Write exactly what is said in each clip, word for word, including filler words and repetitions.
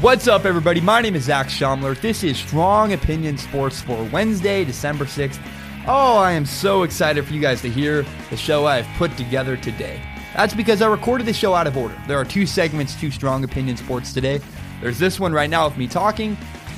What's up, everybody? My name is Zach Schomler. This is Strong Opinion Sports for Wednesday, December sixth. Oh, I am so excited for you guys to hear the show I have put together today. That's because I recorded the show out of order. There are two segments to Strong Opinion Sports today. There's this one right now with me talking.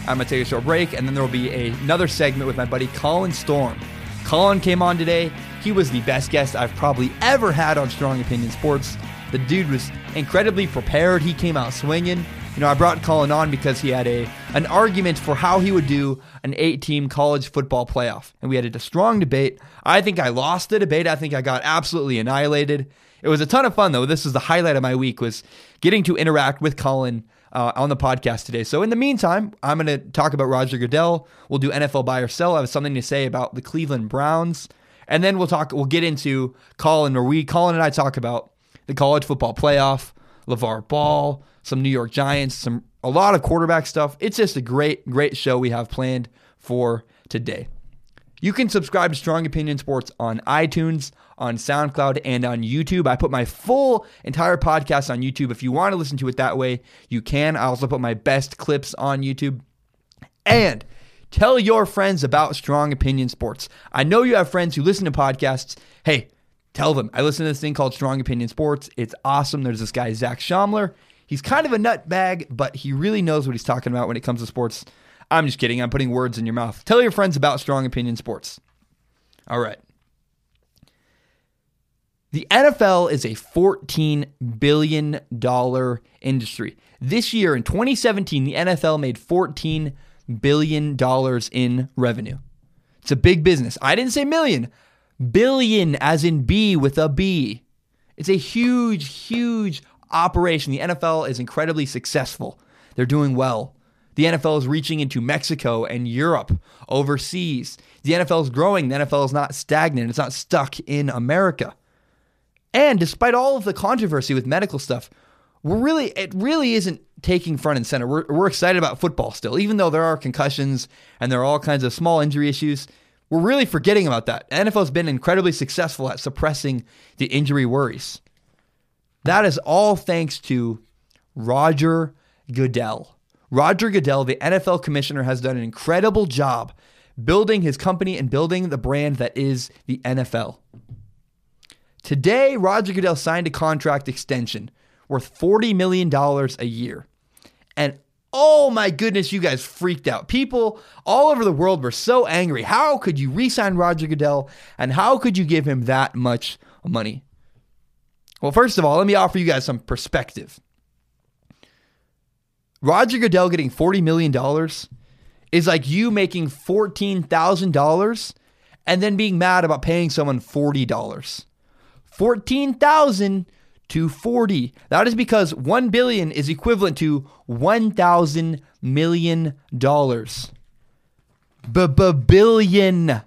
I'm going to take a short break, and then there will be a, another segment with my buddy Colin Storm. Colin came on today. He was the best guest I've probably ever had on Strong Opinion Sports. The dude was incredibly prepared. He came out swinging. You know, I brought Colin on because he had a an argument for how he would do an eight-team college football playoff. And we had a strong debate. I think I lost the debate. I think I got absolutely annihilated. It was a ton of fun, though. This was the highlight of my week, was getting to interact with Colin uh, on the podcast today. So in the meantime, I'm going to talk about Roger Goodell. We'll do N F L buy or sell. I have something to say about the Cleveland Browns. And then we'll talk. We'll get into Colin, where we, Colin and I talk about the college football playoff, LaVar Ball, some New York Giants, some a lot of quarterback stuff. It's just a great, great show we have planned for today. You can subscribe to Strong Opinion Sports on iTunes, on SoundCloud, and on YouTube. I put my full entire podcast on YouTube. If you want to listen to it that way, you can. I also put my best clips on YouTube. And tell your friends about Strong Opinion Sports. I know you have friends who listen to podcasts. Hey, tell them, I listen to this thing called Strong Opinion Sports. It's awesome. There's this guy, Zach Schomler. He's kind of a nutbag, but he really knows what he's talking about when it comes to sports. I'm just kidding. I'm putting words in your mouth. Tell your friends about Strong Opinion Sports. All right. The N F L is a fourteen billion dollars industry. This year, in twenty seventeen, the N F L made fourteen billion dollars in revenue. It's a big business. I didn't say million. Billion, as in B with a B. It's a huge, huge operation. The N F L is incredibly successful. They're doing well. The N F L is reaching into Mexico and Europe, overseas. The N F L is growing. The N F L is not stagnant. It's not stuck in America. And despite all of the controversy with medical stuff, we're really it really isn't taking front and center. We're, we're excited about football still, even though there are concussions and there are all kinds of small injury issues. We're really forgetting about that. N F L has been incredibly successful at suppressing the injury worries. That is all thanks to Roger Goodell. Roger Goodell, the N F L commissioner, has done an incredible job building his company and building the brand that is the N F L. Today, Roger Goodell signed a contract extension worth forty million dollars a year. And oh my goodness, you guys freaked out. People all over the world were so angry. How could you re-sign Roger Goodell, and how could you give him that much money? Well, first of all, let me offer you guys some perspective. Roger Goodell getting forty million dollars is like you making fourteen thousand dollars and then being mad about paying someone forty dollars. fourteen thousand to forty. That is because one billion is equivalent to one thousand million dollars. B-b-billion.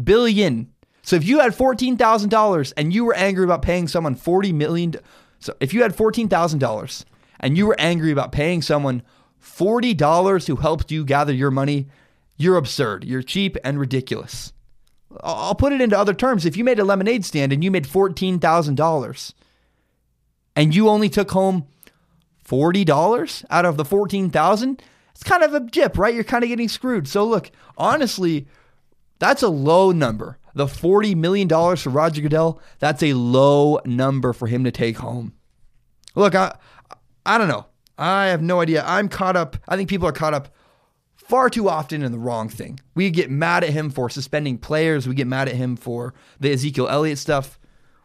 Billion. So if you had fourteen thousand dollars and you were angry about paying someone forty million dollars, so if you had fourteen thousand dollars and you were angry about paying someone forty dollars who helped you gather your money, you're absurd. You're cheap and ridiculous. I'll put it into other terms. If you made a lemonade stand and you made fourteen thousand dollars and you only took home forty dollars out of the fourteen thousand dollars, it's kind of a jip, right? You're kind of getting screwed. So look, honestly, that's a low number. The forty million dollars for Roger Goodell, that's a low number for him to take home. Look, I I don't know. I have no idea. I'm caught up. I think people are caught up far too often in the wrong thing. We get mad at him for suspending players. We get mad at him for the Ezekiel Elliott stuff.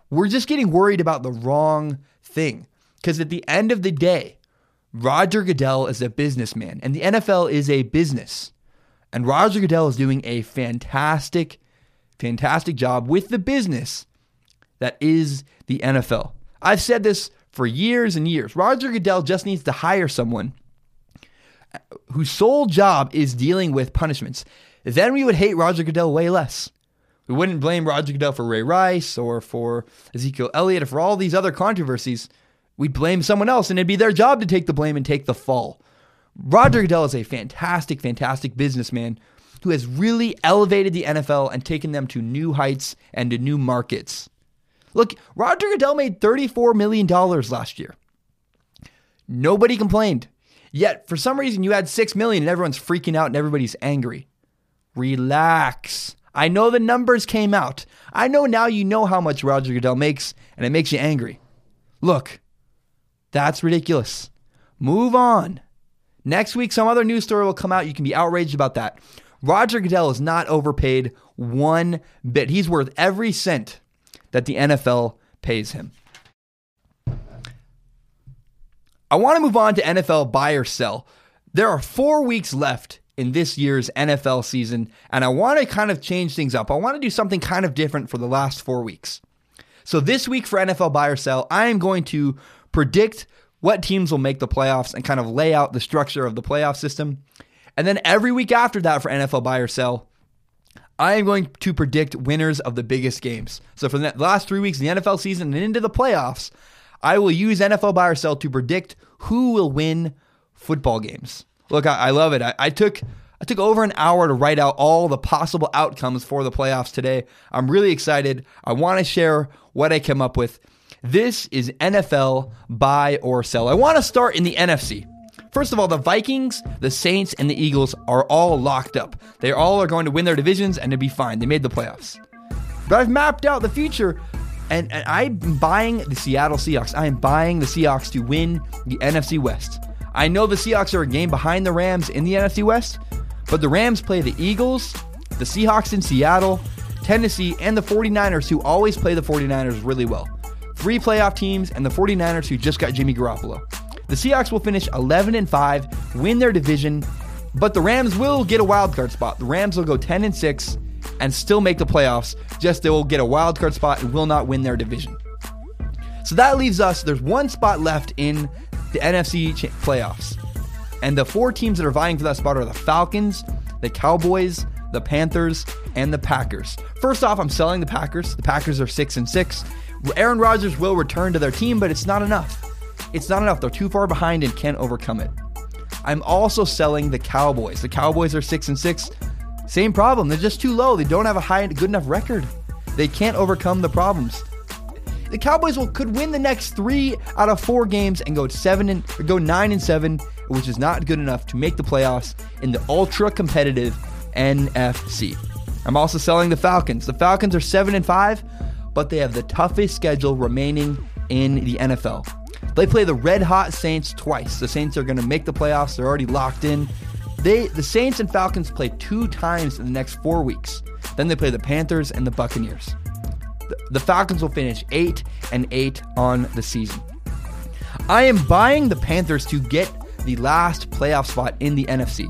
We're just getting worried about the wrong thing. Because at the end of the day, Roger Goodell is a businessman. And the N F L is a business. And Roger Goodell is doing a fantastic job. Fantastic job with the business that is the N F L. I've said this for years and years. Roger Goodell just needs to hire someone whose sole job is dealing with punishments. Then we would hate Roger Goodell way less. We wouldn't blame Roger Goodell for Ray Rice or for Ezekiel Elliott or for all these other controversies. We'd blame someone else, and it'd be their job to take the blame and take the fall. Roger Goodell is a fantastic, fantastic businessman who has really elevated the N F L and taken them to new heights and to new markets. Look, Roger Goodell made thirty-four million dollars last year. Nobody complained. Yet, for some reason, you had six million dollars and everyone's freaking out and everybody's angry. Relax. I know the numbers came out. I know now you know how much Roger Goodell makes, and it makes you angry. Look, that's ridiculous. Move on. Next week, some other news story will come out. You can be outraged about that. Roger Goodell is not overpaid one bit. He's worth every cent that the N F L pays him. I want to move on to N F L buy or sell. There are four weeks left in this year's N F L season, and I want to kind of change things up. I want to do something kind of different for the last four weeks. So this week for N F L buy or sell, I am going to predict what teams will make the playoffs and kind of lay out the structure of the playoff system. And then every week after that for N F L buy or sell, I am going to predict winners of the biggest games. So for the last three weeks of the N F L season and into the playoffs, I will use N F L buy or sell to predict who will win football games. Look, I, I love it. I, I took I took over an hour to write out all the possible outcomes for the playoffs today. I'm really excited. I want to share what I came up with. This is N F L buy or sell. I want to start in the N F C. First of all, the Vikings, the Saints, and the Eagles are all locked up. They all are going to win their divisions and to be fine. They made the playoffs. But I've mapped out the future. And, and I'm buying the Seattle Seahawks. I am buying the Seahawks to win the N F C West. I know the Seahawks are a game behind the Rams in the N F C West, but the Rams play the Eagles, the Seahawks in Seattle, Tennessee, and the 49ers, who always play the 49ers really well. Three playoff teams and the 49ers, who just got Jimmy Garoppolo. The Seahawks will finish eleven and five, win their division, but the Rams will get a wild card spot. The Rams will go ten and six. And still make the playoffs, just they will get a wild card spot and will not win their division. So that leaves us, there's one spot left in the N F C playoffs. And the four teams that are vying for that spot are the Falcons, the Cowboys, the Panthers, and the Packers. First off, I'm selling the Packers. The Packers are six and six. Aaron Rodgers will return to their team, but it's not enough. It's not enough. They're too far behind and can't overcome it. I'm also selling the Cowboys. The Cowboys are six and six. Same problem. They're just too low. They don't have a high, good enough record. They can't overcome the problems. The Cowboys will could win the next three out of four games and go seven and or go nine and seven, which is not good enough to make the playoffs in the ultra competitive N F C. I'm also selling the Falcons. The Falcons are seven and five, but they have the toughest schedule remaining in the N F L. They play the red hot Saints twice. The Saints are going to make the playoffs. They're already locked in. They, the Saints and Falcons play two times in the next four weeks. Then they play the Panthers and the Buccaneers. The, the Falcons will finish eight and eight on the season. I am buying the Panthers to get the last playoff spot in the N F C.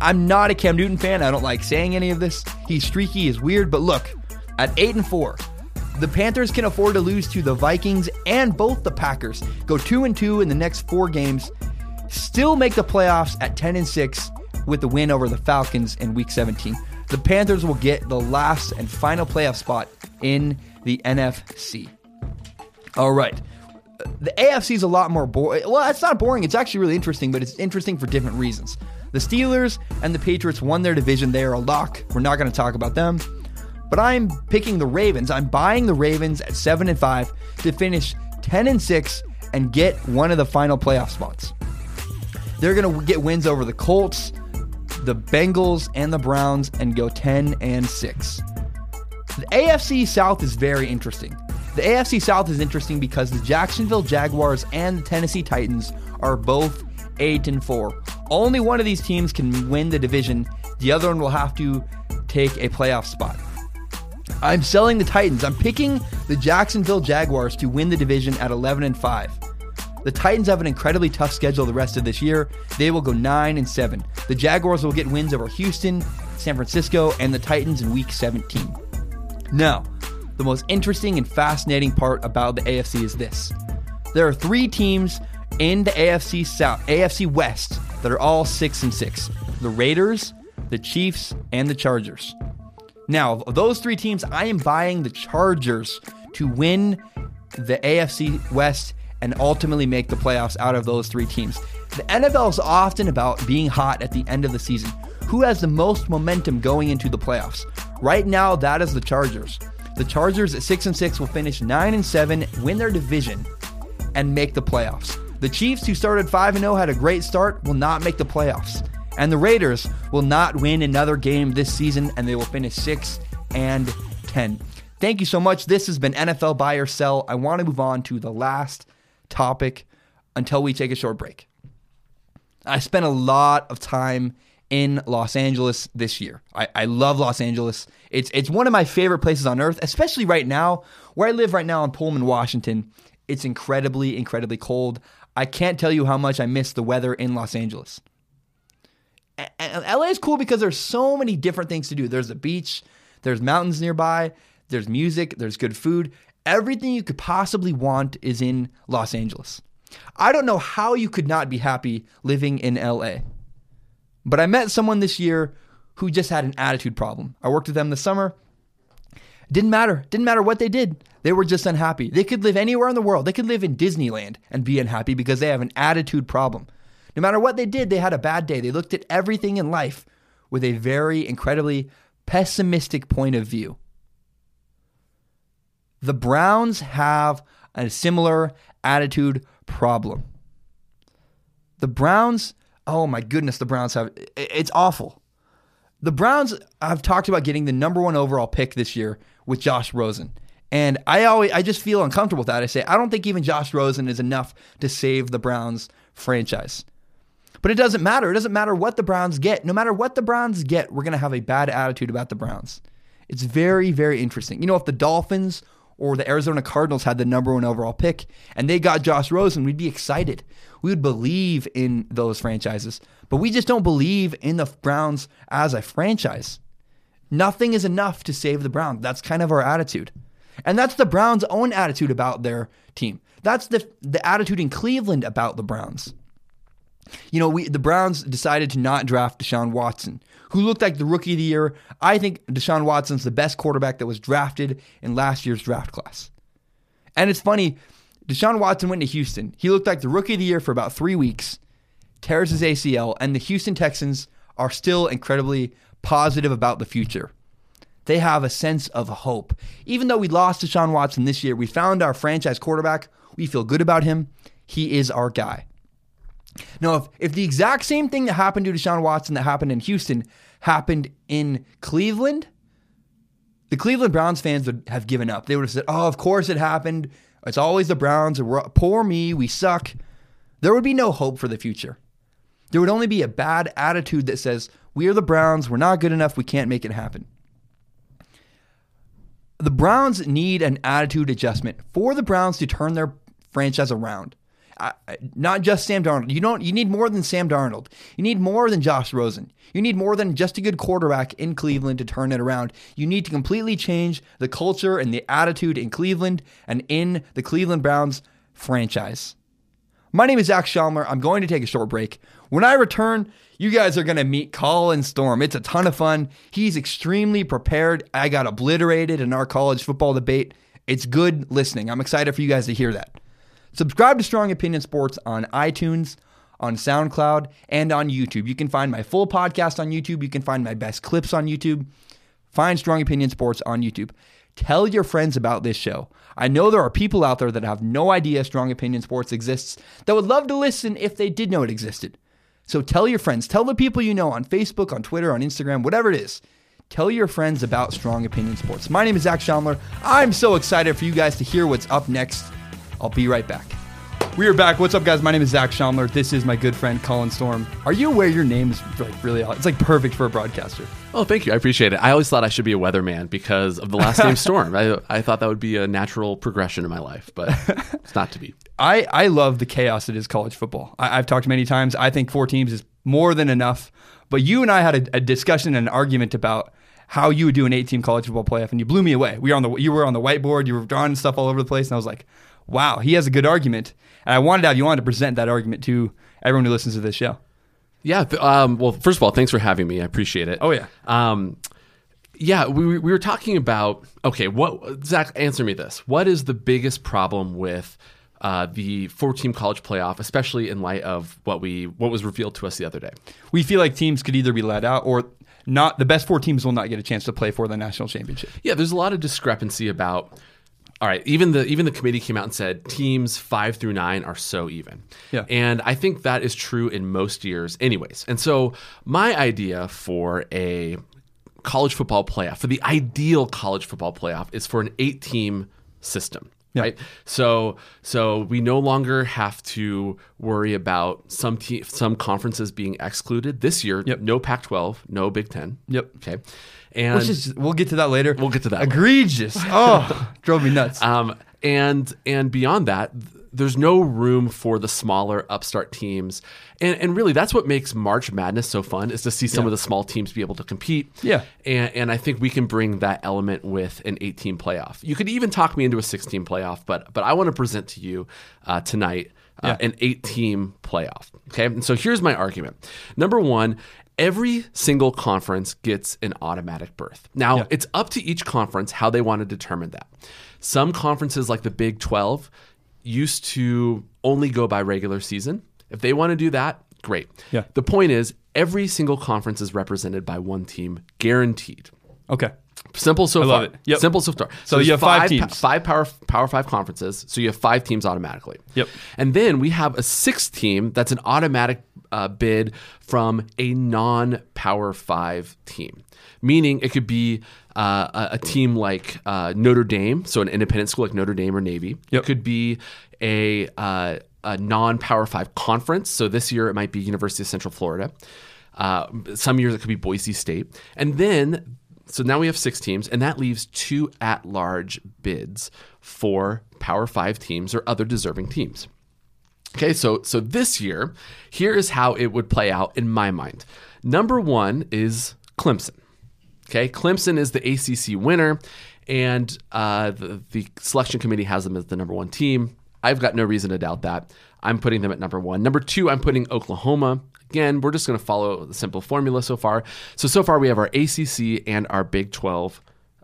I'm not a Cam Newton fan. I don't like saying any of this. He's streaky, he's weird, but look, at eight and four, the Panthers can afford to lose to the Vikings and both the Packers. Go two and two in the next four games. Still make the playoffs at ten and six with the win over the Falcons in week seventeen. The Panthers will get the last and final playoff spot in the N F C. All right. The A F C is a lot more boring. Well, it's not boring. It's actually really interesting, but it's interesting for different reasons. The Steelers and the Patriots won their division. They are a lock. We're not going to talk about them. But I'm picking the Ravens. I'm buying the Ravens at seven and five to finish ten and six and get one of the final playoff spots. They're going to get wins over the Colts, the Bengals, and the Browns and go ten and six. The A F C South is very interesting. The A F C South is interesting because the Jacksonville Jaguars and the Tennessee Titans are both eight and four. Only one of these teams can win the division. The other one will have to take a playoff spot. I'm selling the Titans. I'm picking the Jacksonville Jaguars to win the division at eleven and five. The Titans have an incredibly tough schedule the rest of this year. They will go nine and seven. The Jaguars will get wins over Houston, San Francisco, and the Titans in week seventeen. Now, the most interesting and fascinating part about the A F C is this. There are three teams in the A F C South, A F C West that are all six and six. The Raiders, the Chiefs, and the Chargers. Now, of those three teams, I am buying the Chargers to win the A F C West and ultimately make the playoffs out of those three teams. The N F L is often about being hot at the end of the season. Who has the most momentum going into the playoffs? Right now, that is the Chargers. The Chargers at six and six will finish nine and seven, win their division, and make the playoffs. The Chiefs, who started five and oh, had a great start, will not make the playoffs. And the Raiders will not win another game this season, and they will finish six and ten. Thank you so much. This has been N F L Buy or Sell. I want to move on to the last topic until we take a short break. I spent a lot of time in Los Angeles this year. I, I love Los Angeles. It's it's one of my favorite places on earth, especially right now. Where I live right now in Pullman, Washington, it's incredibly, incredibly cold. I can't tell you how much I miss the weather in Los Angeles. And L A is cool because there's so many different things to do. There's the beach, there's mountains nearby, there's music, there's good food. Everything you could possibly want is in Los Angeles. I don't know how you could not be happy living in L A. But I met someone this year who just had an attitude problem. I worked with them this summer. Didn't matter. Didn't matter what they did. They were just unhappy. They could live anywhere in the world. They could live in Disneyland and be unhappy because they have an attitude problem. No matter what they did, they had a bad day. They looked at everything in life with a very incredibly pessimistic point of view. The Browns have a similar attitude problem. The Browns, oh my goodness, the Browns have, it's awful. The Browns, I've talked about getting the number one overall pick this year with Josh Rosen. And I always, I just feel uncomfortable with that. I say, I don't think even Josh Rosen is enough to save the Browns franchise. But it doesn't matter. It doesn't matter what the Browns get. No matter what the Browns get, we're going to have a bad attitude about the Browns. It's very, very interesting. You know, if the Dolphins or the Arizona Cardinals had the number one overall pick and they got Josh Rosen, we'd be excited. We would believe in those franchises. But we just don't believe in the Browns as a franchise. Nothing is enough to save the Browns. That's kind of our attitude. And that's the Browns' own attitude about their team. That's the the attitude in Cleveland about the Browns. You know, we the Browns decided to not draft Deshaun Watson, who looked like the rookie of the year. I think Deshaun Watson's the best quarterback that was drafted in last year's draft class. And it's funny, Deshaun Watson went to Houston. He looked like the rookie of the year for about three weeks, tears his A C L, and the Houston Texans are still incredibly positive about the future. They have a sense of hope. Even though we lost Deshaun Watson this year, we found our franchise quarterback. We feel good about him. He is our guy. Now, if, if the exact same thing that happened to Deshaun Watson that happened in Houston happened in Cleveland, the Cleveland Browns fans would have given up. They would have said, oh, of course it happened. It's always the Browns. Poor me. We suck. There would be no hope for the future. There would only be a bad attitude that says, we are the Browns. We're not good enough. We can't make it happen. The Browns need an attitude adjustment for the Browns to turn their franchise around. I, not just Sam Darnold. You don't. You need more than Sam Darnold. You need more than Josh Rosen. You need more than just a good quarterback in Cleveland to turn it around. You need to completely change the culture and the attitude in Cleveland and in the Cleveland Browns franchise. My name is Zach Schomler. I'm going to take a short break. When I return, you guys are going to meet Colin Storm. It's a ton of fun. He's extremely prepared. I got obliterated in our college football debate. It's good listening. I'm excited for you guys to hear that. Subscribe to Strong Opinion Sports on iTunes, on SoundCloud, and on YouTube. You can find my full podcast on YouTube. You can find my best clips on YouTube. Find Strong Opinion Sports on YouTube. Tell your friends about this show. I know there are people out there that have no idea Strong Opinion Sports exists that would love to listen if they did know it existed. So tell your friends. Tell the people you know on Facebook, on Twitter, on Instagram, whatever it is. Tell your friends about Strong Opinion Sports. My name is Zach Schomler. I'm so excited for you guys to hear what's up next. I'll be right back. We are back. What's up, guys? My name is Zach Schomler. This is my good friend, Colin Storm. Are you aware your name is like really odd? It's like perfect for a broadcaster. Oh, thank you. I appreciate it. I always thought I should be a weatherman because of the last name Storm. I, I thought that would be a natural progression in my life, but it's not to be. I, I love the chaos that is college football. I, I've talked many times. I think four teams is more than enough. But you and I had a, a discussion and an argument about how you would do an eight-team college football playoff, and you blew me away. We were on the you were on the whiteboard. You were drawing stuff all over the place, and I was like, wow, he has a good argument. And I wanted to have you on to present that argument to everyone who listens to this show. Yeah. Um, well, first of all, thanks for having me. I appreciate it. Oh, yeah. Um, yeah, we we were talking about, okay, what Zach, answer me this. What is the biggest problem with uh, the four-team college playoff, especially in light of what we what was revealed to us the other day? We feel like teams could either be let out or not. The best four teams will not get a chance to play for the national championship. Yeah, there's a lot of discrepancy about all right, even the even the committee came out and said teams five through nine are so even. Yeah. And I think that is true in most years anyways. And so my idea for a college football playoff, for the ideal college football playoff, is for an eight-team system. Yeah. Right. So so we no longer have to worry about some te- some conferences being excluded this year. Yep. No Pac twelve, no Big Ten. Yep. Okay. And just, we'll get to that later. We'll get to that. Egregious. Later. Oh, drove me nuts. Um, and and beyond that, there's no room for the smaller upstart teams. And and really, that's what makes March Madness so fun, is to see some yeah. of the small teams be able to compete. Yeah. And, and I think we can bring that element with an eight-team playoff. You could even talk me into a six-team playoff, but but I want to present to you uh, tonight uh, yeah. an eight-team playoff. Okay? And so here's my argument. Number one, every single conference gets an automatic berth. Now, yeah. it's up to each conference how they want to determine that. Some conferences, like the Big twelve, used to only go by regular season. If they want to do that, great. Yeah. The point is, every single conference is represented by one team, guaranteed. Okay. Simple so I far. I love it. Yep. Simple so far. So, so you have five, five teams. Pa- five power, power five conferences, so you have five teams automatically. Yep. And then we have a sixth team that's an automatic uh, bid from a non-power five team, meaning it could be Uh, a, a team like uh, Notre Dame, so an independent school like Notre Dame or Navy. Yep. It could be a, uh, a non-Power five conference. So this year it might be University of Central Florida. Uh, some years it could be Boise State. And then, so now we have six teams, and that leaves two at-large bids for Power five teams or other deserving teams. Okay, so so this year, here is how it would play out in my mind. Number one is Clemson. Okay, Clemson is the A C C winner, and uh, the, the selection committee has them as the number one team. I've got no reason to doubt that. I'm putting them at number one. Number two, I'm putting Oklahoma. Again, we're just going to follow the simple formula so far. So, so far we have our A C C and our Big twelve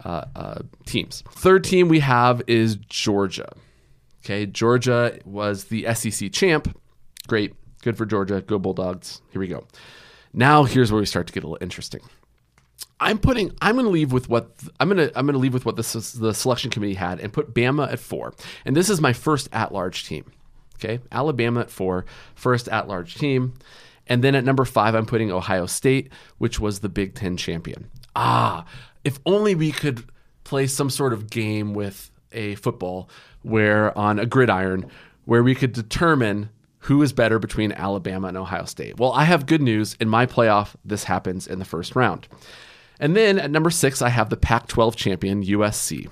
uh, uh, teams. Third team we have is Georgia. Okay, Georgia was the S E C champ. Great. Good for Georgia. Go Bulldogs. Here we go. Now here's where we start to get a little interesting. I'm putting. I'm going to leave with what I'm going to. I'm going to leave with what the the selection committee had and put Bama at four. And this is my first at-large team. Okay, Alabama at four, first at-large team, and then at number five, I'm putting Ohio State, which was the Big Ten champion. Ah, if only we could play some sort of game with a football where on a gridiron where we could determine who is better between Alabama and Ohio State. Well, I have good news. In my playoff, this happens in the first round. And then at number six, I have the Pac twelve champion, U S C.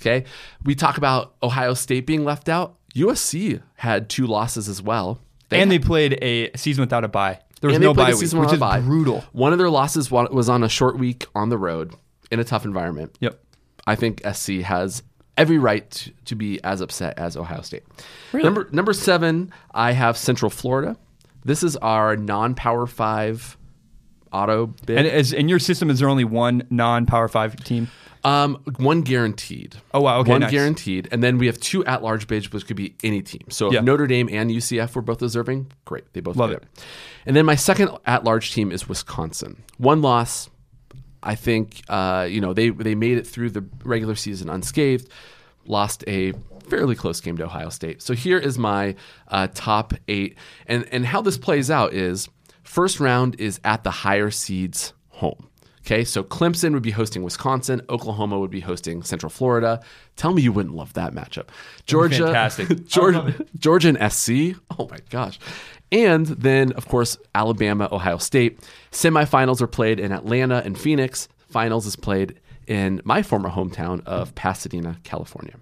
Okay, we talk about Ohio State being left out. U S C had two losses as well. They and had, they played a season without a bye. There was no bye week, which is bye. Brutal. One of their losses was on a short week on the road in a tough environment. Yep. I think S C has every right to, to be as upset as Ohio State. Really? Number, number seven, I have Central Florida. This is our non-Power five auto bid. And as in your system, is there only one non-Power five team? Um, one guaranteed. Oh, wow. Okay, one nice. guaranteed. And then we have two at-large bids, which could be any team. So yeah. if Notre Dame and U C F were both deserving, great. They both Love it. it. And then my second at-large team is Wisconsin. One loss. I think uh, you know they, they made it through the regular season unscathed, lost a fairly close game to Ohio State. So here is my uh, top eight. And, and how this plays out is, first round is at the higher seeds home. Okay, so Clemson would be hosting Wisconsin. Oklahoma would be hosting Central Florida. Tell me you wouldn't love that matchup. Georgia, fantastic. Georgia, Georgia and S C. Oh my gosh. And then, of course, Alabama, Ohio State. Semifinals are played in Atlanta and Phoenix. Finals is played in my former hometown of Pasadena, California.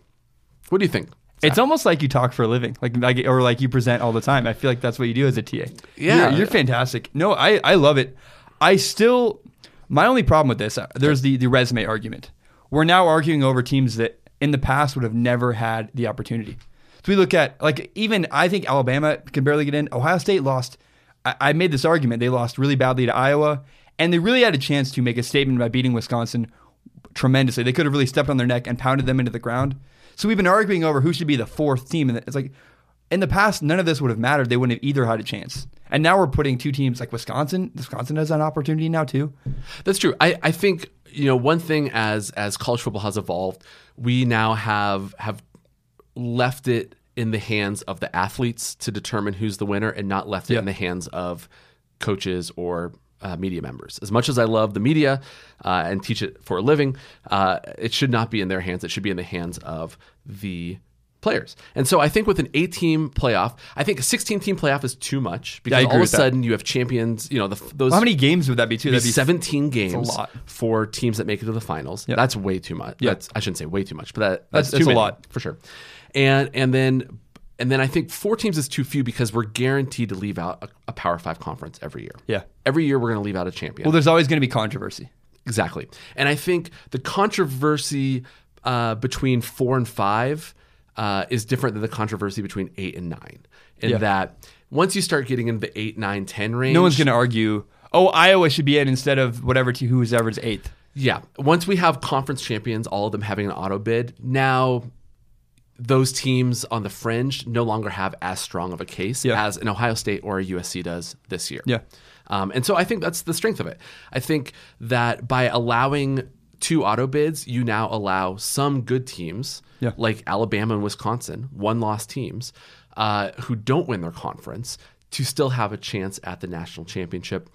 What do you think? It's almost like you talk for a living, like, like or like you present all the time. I feel like that's what you do as a T A. Yeah. You're, you're fantastic. No, I, I love it. I still, my only problem with this, there's the, the resume argument. We're now arguing over teams that in the past would have never had the opportunity. So we look at, like, even I think Alabama can barely get in. Ohio State lost. I, I made this argument. They lost really badly to Iowa, and they really had a chance to make a statement by beating Wisconsin tremendously. They could have really stepped on their neck and pounded them into the ground. So we've been arguing over who should be the fourth team. And it's like, in the past, none of this would have mattered. They wouldn't have either had a chance. And now we're putting two teams like Wisconsin. Wisconsin has an opportunity now, too. That's true. I, I think, you know, one thing as as college football has evolved, we now have have left it in the hands of the athletes to determine who's the winner, and not left it yep. in the hands of coaches or uh, media members. As much as I love the media uh, and teach it for a living, uh, it should not be in their hands. It should be in the hands of the players. And so I think with an eight-team playoff, I think a sixteen-team playoff is too much, because yeah, all of a sudden that. you have champions. You know, the, those well, how many games would that be? Too that'd be seventeen games. That's a lot for teams that make it to the finals. Yep. That's way too much. Yep. That's I shouldn't say way too much, but that, that's, that's too that's many, a lot for sure. And and then and then I think four teams is too few, because we're guaranteed to leave out a, a Power Five conference every year. Yeah, every year we're going to leave out a champion. Well, there's always going to be controversy. Exactly, and I think the controversy uh, between four and five. Uh, is different than the controversy between eight and nine. In yeah. that once you start getting into the eight, nine, ten range... No one's going to argue, oh, Iowa should be in instead of whatever to whoever's eighth. Yeah. Once we have conference champions, all of them having an auto bid, now those teams on the fringe no longer have as strong of a case yeah. as an Ohio State or a U S C does this year. Yeah. Um, and so I think that's the strength of it. I think that by allowing... two auto bids, you now allow some good teams yeah. like Alabama and Wisconsin, one-loss teams, uh, who don't win their conference, to still have a chance at the national championship.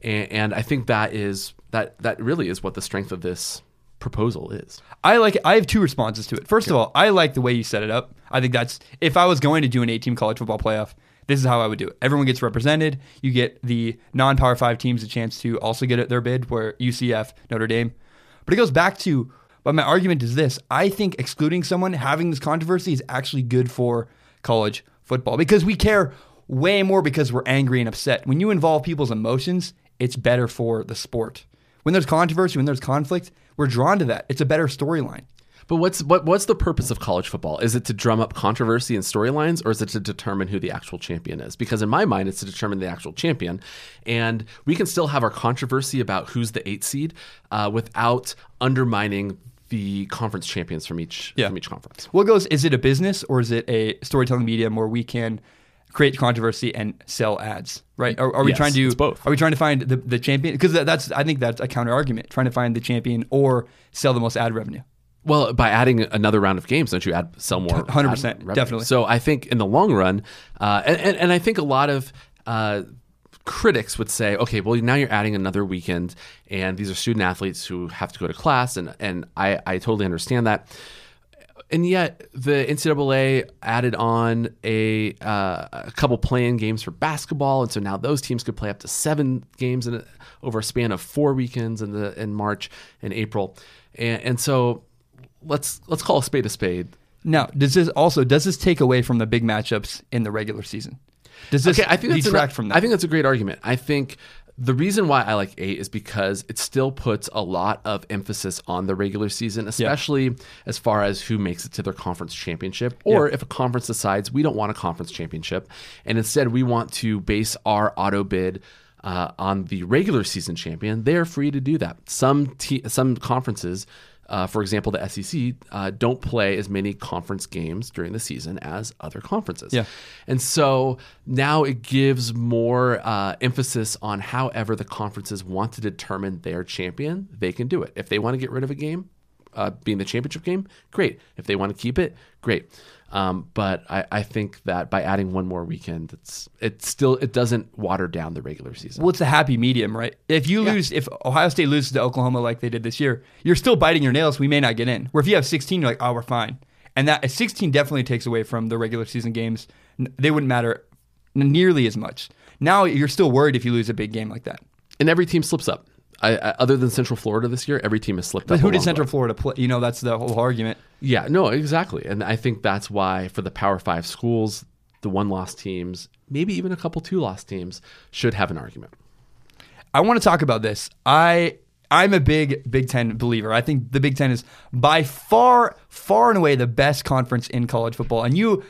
And, and I think that is that that really is what the strength of this proposal is. I like it. I have two responses to it. First okay. of all, I like the way you set it up. I think that's if I was going to do an eight-team college football playoff, this is how I would do it. Everyone gets represented. You get the non-Power Five teams a chance to also get their bid, where U C F, Notre Dame. But it goes back to, but my argument is this. I think excluding someone, having this controversy, is actually good for college football, because we care way more because we're angry and upset. When you involve people's emotions, it's better for the sport. When there's controversy, when there's conflict, we're drawn to that. It's a better storyline. But what's what, what's the purpose of college football? Is it to drum up controversy and storylines, or is it to determine who the actual champion is? Because in my mind, it's to determine the actual champion. And we can still have our controversy about who's the eight seed uh, without undermining the conference champions from each yeah. from each conference. What goes, is it a business, or is it a storytelling medium where we can create controversy and sell ads? Right? Are, are we yes, trying to? It's both. Are we trying to find the, the champion? Because that, that's I think that's a counter argument. Trying to find the champion or sell the most ad revenue. Well, by adding another round of games, don't you add sell more? one hundred percent, definitely. So I think in the long run, uh, and, and, and I think a lot of uh, critics would say, okay, well, now you're adding another weekend, and these are student athletes who have to go to class, and, and I, I totally understand that. And yet the N C double A added on a, uh, a couple play-in games for basketball, and so now those teams could play up to seven games in a, over a span of four weekends in, the, in March and April. And, and so... Let's let's call a spade a spade. Now, does this also does this take away from the big matchups in the regular season? Does this okay, I think detract a, from that? I think that's a great argument. I think the reason why I like eight is because it still puts a lot of emphasis on the regular season, especially yeah. as far as who makes it to their conference championship, or yeah. if a conference decides we don't want a conference championship, and instead we want to base our auto bid uh, on the regular season champion. They are free to do that. Some te- some conferences. Uh, for example, the S E C uh, don't play as many conference games during the season as other conferences. Yeah. And so now it gives more uh, emphasis on however the conferences want to determine their champion, they can do it. If they want to get rid of a game, uh, being the championship game, great. If they want to keep it, great. Um, but I, I think that by adding one more weekend, it's it still it doesn't water down the regular season. Well, it's a happy medium, right? If you yeah. lose, if Ohio State loses to Oklahoma like they did this year, you're still biting your nails. We may not get in. Where if you have sixteen, you're like, oh, we're fine. And that sixteen definitely takes away from the regular season games. They wouldn't matter nearly as much. Now you're still worried if you lose a big game like that. And every team slips up. I, I, other than Central Florida this year, every team has slipped but up. But who did Central Florida play? You know, that's the whole argument. Yeah, no, exactly. And I think that's why for the Power Five schools, the one-loss teams, maybe even a couple two-loss teams, should have an argument. I want to talk about this. I, I'm a big Big Ten believer. I think the Big Ten is by far, far and away the best conference in college football. And you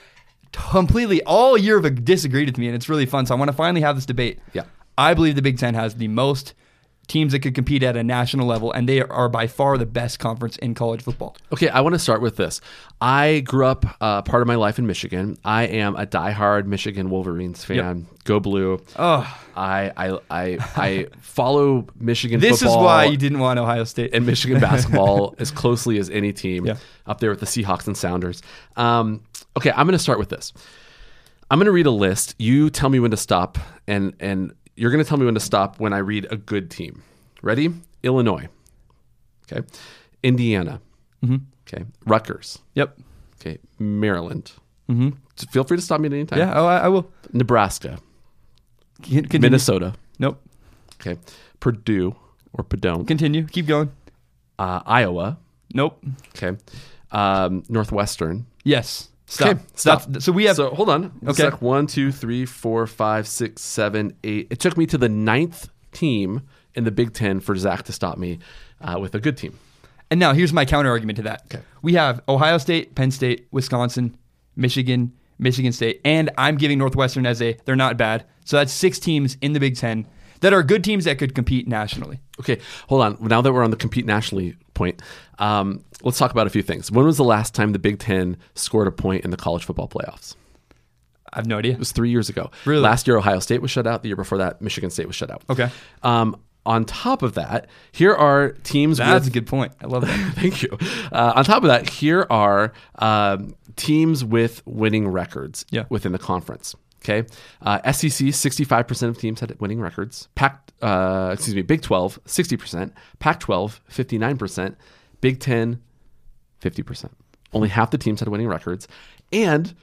completely, all year, have disagreed with me, and it's really fun. So I want to finally have this debate. Yeah, I believe the Big Ten has the most teams that could compete at a national level, and they are by far the best conference in college football. Okay, I want to start with this. I grew up uh, part of my life in Michigan. I am a diehard Michigan Wolverines fan. Yep. Go Blue. Oh. I I I, I follow Michigan this football. This is why you didn't want Ohio State. And Michigan basketball as closely as any team, yeah, up there with the Seahawks and Sounders. Um, okay, I'm going to start with this. I'm going to read a list. You tell me when to stop, and and you're going to tell me when to stop when I read a good team. Ready? Illinois. Okay. Indiana. Mm-hmm. Okay. Rutgers. Yep. Okay. Maryland. Mm-hmm. So feel free to stop me at any time. Yeah, oh, I, I will. Nebraska. Continue. Minnesota. Nope. Okay. Purdue or Padone. Continue. Keep going. Uh, Iowa. Nope. Okay. Um, Northwestern. Yes. Stop. Okay, stop. Stop. So we have. So hold on. Okay. Like one, two, three, four, five, six, seven, eight. It took me to the ninth team in the Big Ten for Zach to stop me uh, with a good team. And now here's my counter argument to that. Okay. We have Ohio State, Penn State, Wisconsin, Michigan, Michigan State, and I'm giving Northwestern as a they're not bad. So that's six teams in the Big Ten that are good teams that could compete nationally. Okay, hold on. Now that we're on the compete nationally point, um, let's talk about a few things. When was the last time the Big Ten scored a point in the college football playoffs? I have no idea. It was three years ago. Really? Last year, Ohio State was shut out. The year before that, Michigan State was shut out. Okay. Um, on top of that, here are teams. That's with, a good point. I love that. Thank you. Uh, on top of that, here are um, teams with winning records, yeah, within the conference. Okay, uh, S E C, sixty-five percent of teams had winning records. Pac, uh, excuse me, Big twelve, sixty percent. Pac twelve, fifty-nine percent. Big ten, fifty percent. Only half the teams had winning records, and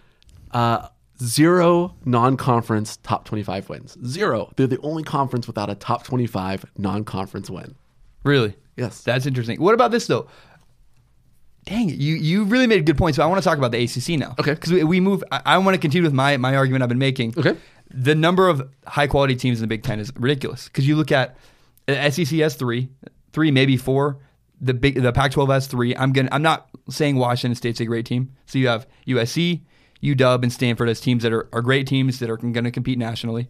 uh, zero non-conference top twenty-five wins. Zero. They're the only conference without a top twenty-five non-conference win. Really? Yes. That's interesting. What about this though? Dang it, you, you really made a good point. So I want to talk about the A C C now. Okay. Because we, we move, I, I want to continue with my, my argument I've been making. Okay. The number of high-quality teams in the Big Ten is ridiculous. Because you look at the S E C has three, three maybe four. The big the Pac twelve has three. I'm gonna I'm not saying Washington State's a great team. So you have U S C, U W, and Stanford as teams that are, are great teams that are going to compete nationally.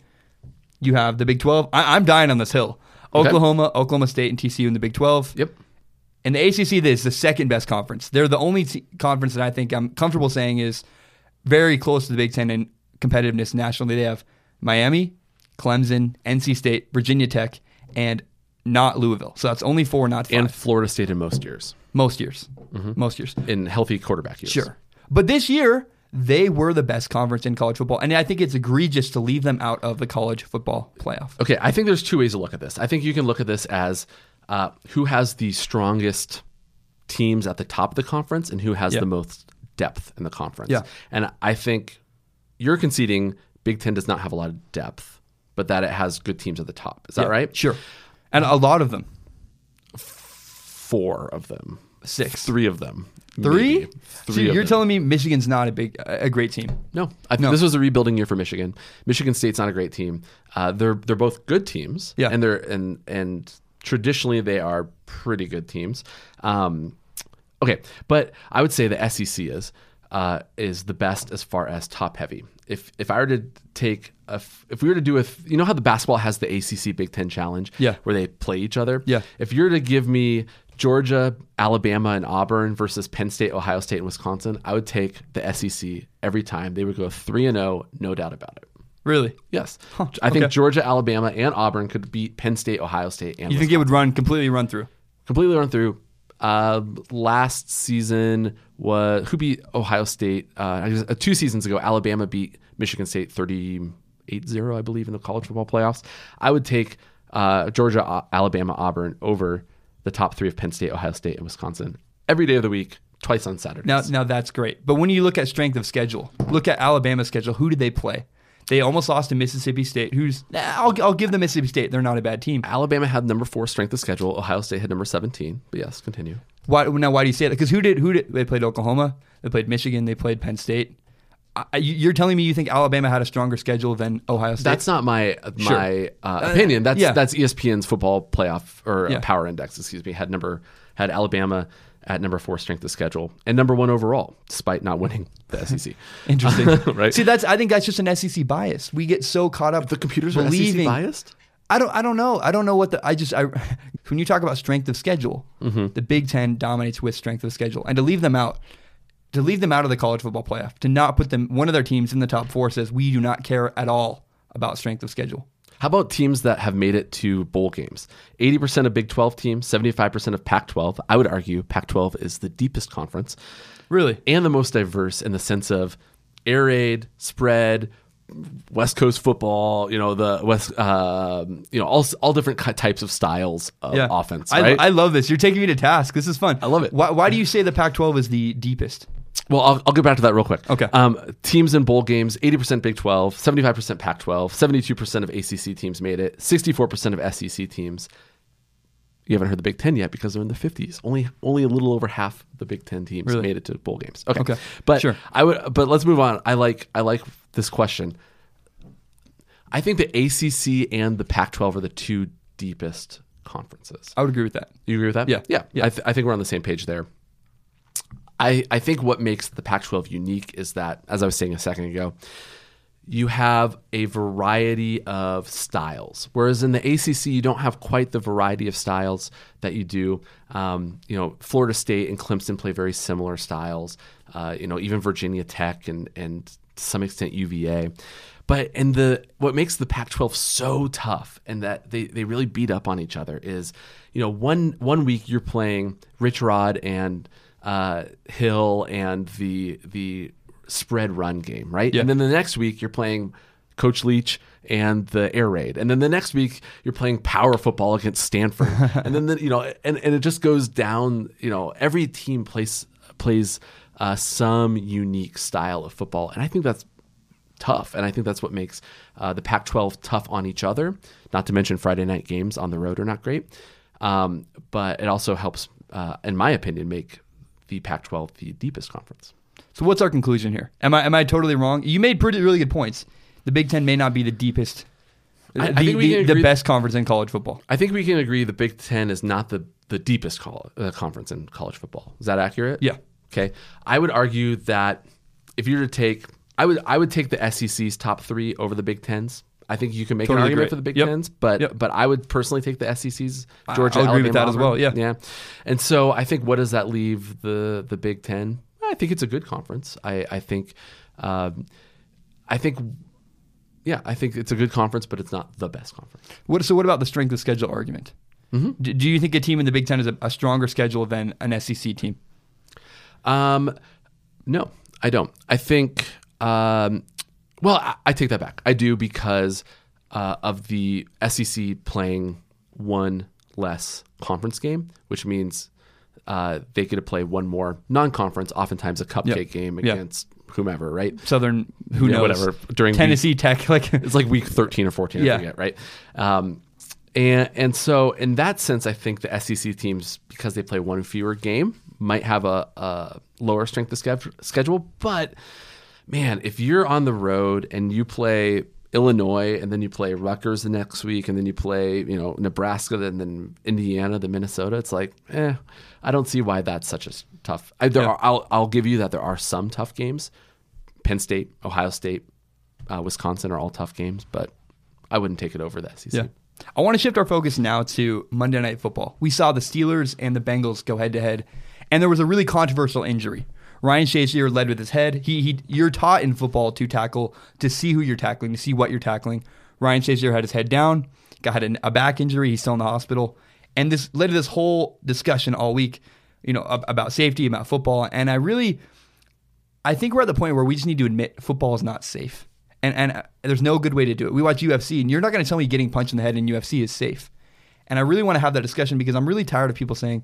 You have the Big twelve. I, I'm dying on this hill. Okay. Oklahoma, Oklahoma State, and T C U in the Big twelve. Yep. And the A C C is the second best conference. They're the only t- conference that I think I'm comfortable saying is very close to the Big Ten in competitiveness nationally. They have Miami, Clemson, N C State, Virginia Tech, and not Louisville. So that's only four, not five. And Florida State in most years. Most years. Mm-hmm. Most years. In healthy quarterback years. Sure. But this year, they were the best conference in college football. And I think it's egregious to leave them out of the college football playoff. Okay, I think there's two ways to look at this. I think you can look at this as... Uh, who has the strongest teams at the top of the conference and who has, yep, the most depth in the conference. Yeah. And I think you're conceding Big Ten does not have a lot of depth, but that it has good teams at the top. Is that, yep, right? Sure. And a lot of them. Four of them. Six. Three of them. Three? Three so you're them. telling me Michigan's not a big, a great team? No. I think no. This was a rebuilding year for Michigan. Michigan State's not a great team. Uh, they're they're both good teams. Yeah. And they're and and traditionally, they are pretty good teams. Um, okay, but I would say the S E C is uh, is the best as far as top heavy. If if I were to take a f- if we were to do a th- you know how the basketball has the A C C Big Ten Challenge, yeah, where they play each other. Yeah. If you were to give me Georgia, Alabama, and Auburn versus Penn State, Ohio State, and Wisconsin, I would take the S E C every time. They would go three and zero, no doubt about it. Really? Yes. Huh, I think okay. Georgia, Alabama, and Auburn could beat Penn State, Ohio State, and You Wisconsin. Think it would run completely run through? Completely run through. Uh, last season was who beat Ohio State? Uh, two seasons ago, Alabama beat Michigan State thirty-eight to nothing, I believe, in the college football playoffs. I would take uh, Georgia, Alabama, Auburn over the top three of Penn State, Ohio State, and Wisconsin every day of the week. Twice on Saturdays. Now, now that's great. But when you look at strength of schedule, look at Alabama's schedule. Who did they play? They almost lost to Mississippi State, who's... I'll, I'll give them Mississippi State. They're not a bad team. Alabama had number four strength of schedule. Ohio State had number seventeen. But yes, continue. Why, now, why do you say that? Because who did... who did they played Oklahoma. They played Michigan. They played Penn State. I, you're telling me you think Alabama had a stronger schedule than Ohio State? That's not my sure. my uh, opinion. That's yeah. that's E S P N's football playoff or yeah. power index, excuse me, had number had Alabama at number four strength of schedule and number one overall, despite not winning the S E C. Interesting. Right? See, that's I think that's just an S E C bias. We get so caught up. The computers are S E C biased? I don't I don't know. I don't know what the I just I when you talk about strength of schedule, mm-hmm. the Big Ten dominates with strength of schedule. And to leave them out to leave them out of the college football playoff, to not put them one of their teams in the top four says we do not care at all about strength of schedule. How about teams that have made it to bowl games? eighty percent of Big twelve teams, seventy-five percent of Pac twelve. I would argue Pac twelve is the deepest conference. Really? And the most diverse in the sense of air raid, spread, West Coast football, you know, the West, uh, you know, all all different types of styles of yeah. offense. Right? I, I love this. You're taking me to task. This is fun. I love it. Why, why do you say the Pac twelve is the deepest? Well, I'll, I'll get back to that real quick. Okay. Um, teams in bowl games, eighty percent Big twelve, seventy-five percent Pac twelve, seventy-two percent of A C C teams made it, sixty-four percent of S E C teams. You haven't heard the Big Ten yet because they're in the fifties. Only only a little over half the Big Ten teams really? made it to bowl games. Okay. okay. But sure. I would but let's move on. I like I like this question. I think the A C C and the Pac twelve are the two deepest conferences. I would agree with that. You agree with that? Yeah. Yeah. yeah. I, th- I think we're on the same page there. I, I think what makes the Pac twelve unique is that, as I was saying a second ago, you have a variety of styles, whereas in the A C C, you don't have quite the variety of styles that you do. Um, you know, Florida State and Clemson play very similar styles, uh, you know, even Virginia Tech and, and to some extent U V A. But and the what makes the Pac twelve so tough and that they, they really beat up on each other is, you know, one, one week you're playing Rich Rod and Uh, Hill and the the spread run game, right? Yeah. And then the next week you're playing Coach Leach and the air raid, and then the next week you're playing power football against Stanford, and then the, you know, and, and it just goes down. You know, every team plays plays uh, some unique style of football, and I think that's tough, and I think that's what makes uh, the Pac twelve tough on each other. Not to mention Friday night games on the road are not great, um, but it also helps, uh, in my opinion, make the Pac twelve the deepest conference. So what's our conclusion here? Am I am I totally wrong? You made pretty really good points. The Big Ten may not be the deepest, I, the, I think we the, the best conference in college football. I think we can agree the Big Ten is not the, the deepest col- uh, conference in college football. Is that accurate? Yeah. Okay. I would argue that if you were to take, I would I would take the S E C's top three over the Big Ten's. I think you can make totally an argument great. for the Big yep. Ten's, but yep. but I would personally take the S E C's. Georgia, I, I'll Alabama, agree with that as well. Yeah, yeah. And so I think, what does that leave the the Big Ten? I think it's a good conference. I I think, um, I think, yeah, I think it's a good conference, but it's not the best conference. What so? What about the strength of schedule argument? Mm-hmm. Do, do you think a team in the Big Ten is a, a stronger schedule than an S E C team? Um, no, I don't. I think. Um, Well, I take that back. I do because uh, of the S E C playing one less conference game, which means uh, they get to play one more non-conference, oftentimes a cupcake yep. game against yep. whomever, right? Southern, who yeah, knows? Whatever. During Tennessee week, Tech. like It's like week thirteen or fourteen, yeah. I forget, right? Um, and, and so in that sense, I think the S E C teams, because they play one fewer game, might have a, a lower strength of schedule, but... Man, if you're on the road and you play Illinois and then you play Rutgers the next week and then you play, you know, Nebraska and then Indiana, then Minnesota, it's like, eh, I don't see why that's such a tough. I, there yeah. are, I'll I'll give you that there are some tough games. Penn State, Ohio State, uh, Wisconsin are all tough games, but I wouldn't take it over the S E C. Yeah. I want to shift our focus now to Monday Night Football. We saw the Steelers and the Bengals go head to head, and there was a really controversial injury. Ryan Shazier led with his head. He, he, you're taught in football to tackle, to see who you're tackling, to see what you're tackling. Ryan Shazier had his head down, got had an, a back injury. He's still in the hospital. And this led to this whole discussion all week, you know, about safety, about football. And I really, I think we're at the point where we just need to admit football is not safe. And, and there's no good way to do it. We watch U F C, and you're not going to tell me getting punched in the head in U F C is safe. And I really want to have that discussion because I'm really tired of people saying,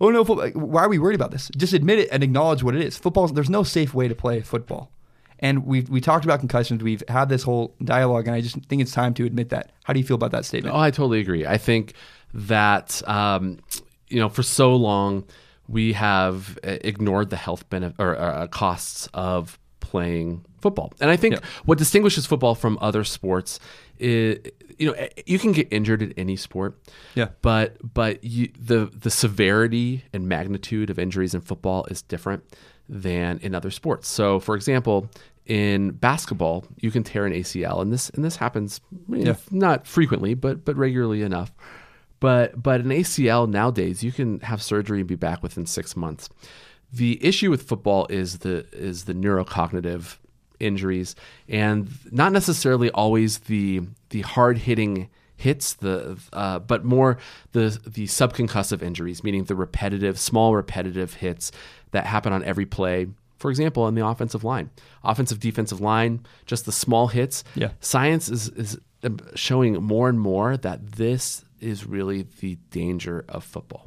oh, no, why are we worried about this? Just admit it and acknowledge what it is. Football, there's no safe way to play football. And we we talked about concussions. We've had this whole dialogue, and I just think it's time to admit that. How do you feel about that statement? Oh, I totally agree. I think that, um, you know, for so long, we have ignored the health benefit or uh, costs of playing football. And I think yeah. what distinguishes football from other sports is, you know, you can get injured in any sport, yeah. But but you, the the severity and magnitude of injuries in football is different than in other sports. So, for example, In basketball, you can tear an A C L, and this and this happens you know, yeah. not frequently, but but regularly enough. But but an A C L nowadays, you can have surgery and be back within six months. The issue with football is the is the neurocognitive injuries, and not necessarily always the the hard hitting hits, the uh, but more the the subconcussive injuries, meaning the repetitive, small repetitive hits that happen on every play. For example, on the offensive line, offensive defensive line, just the small hits. Yeah. Science is, is showing more and more that this is really the danger of football.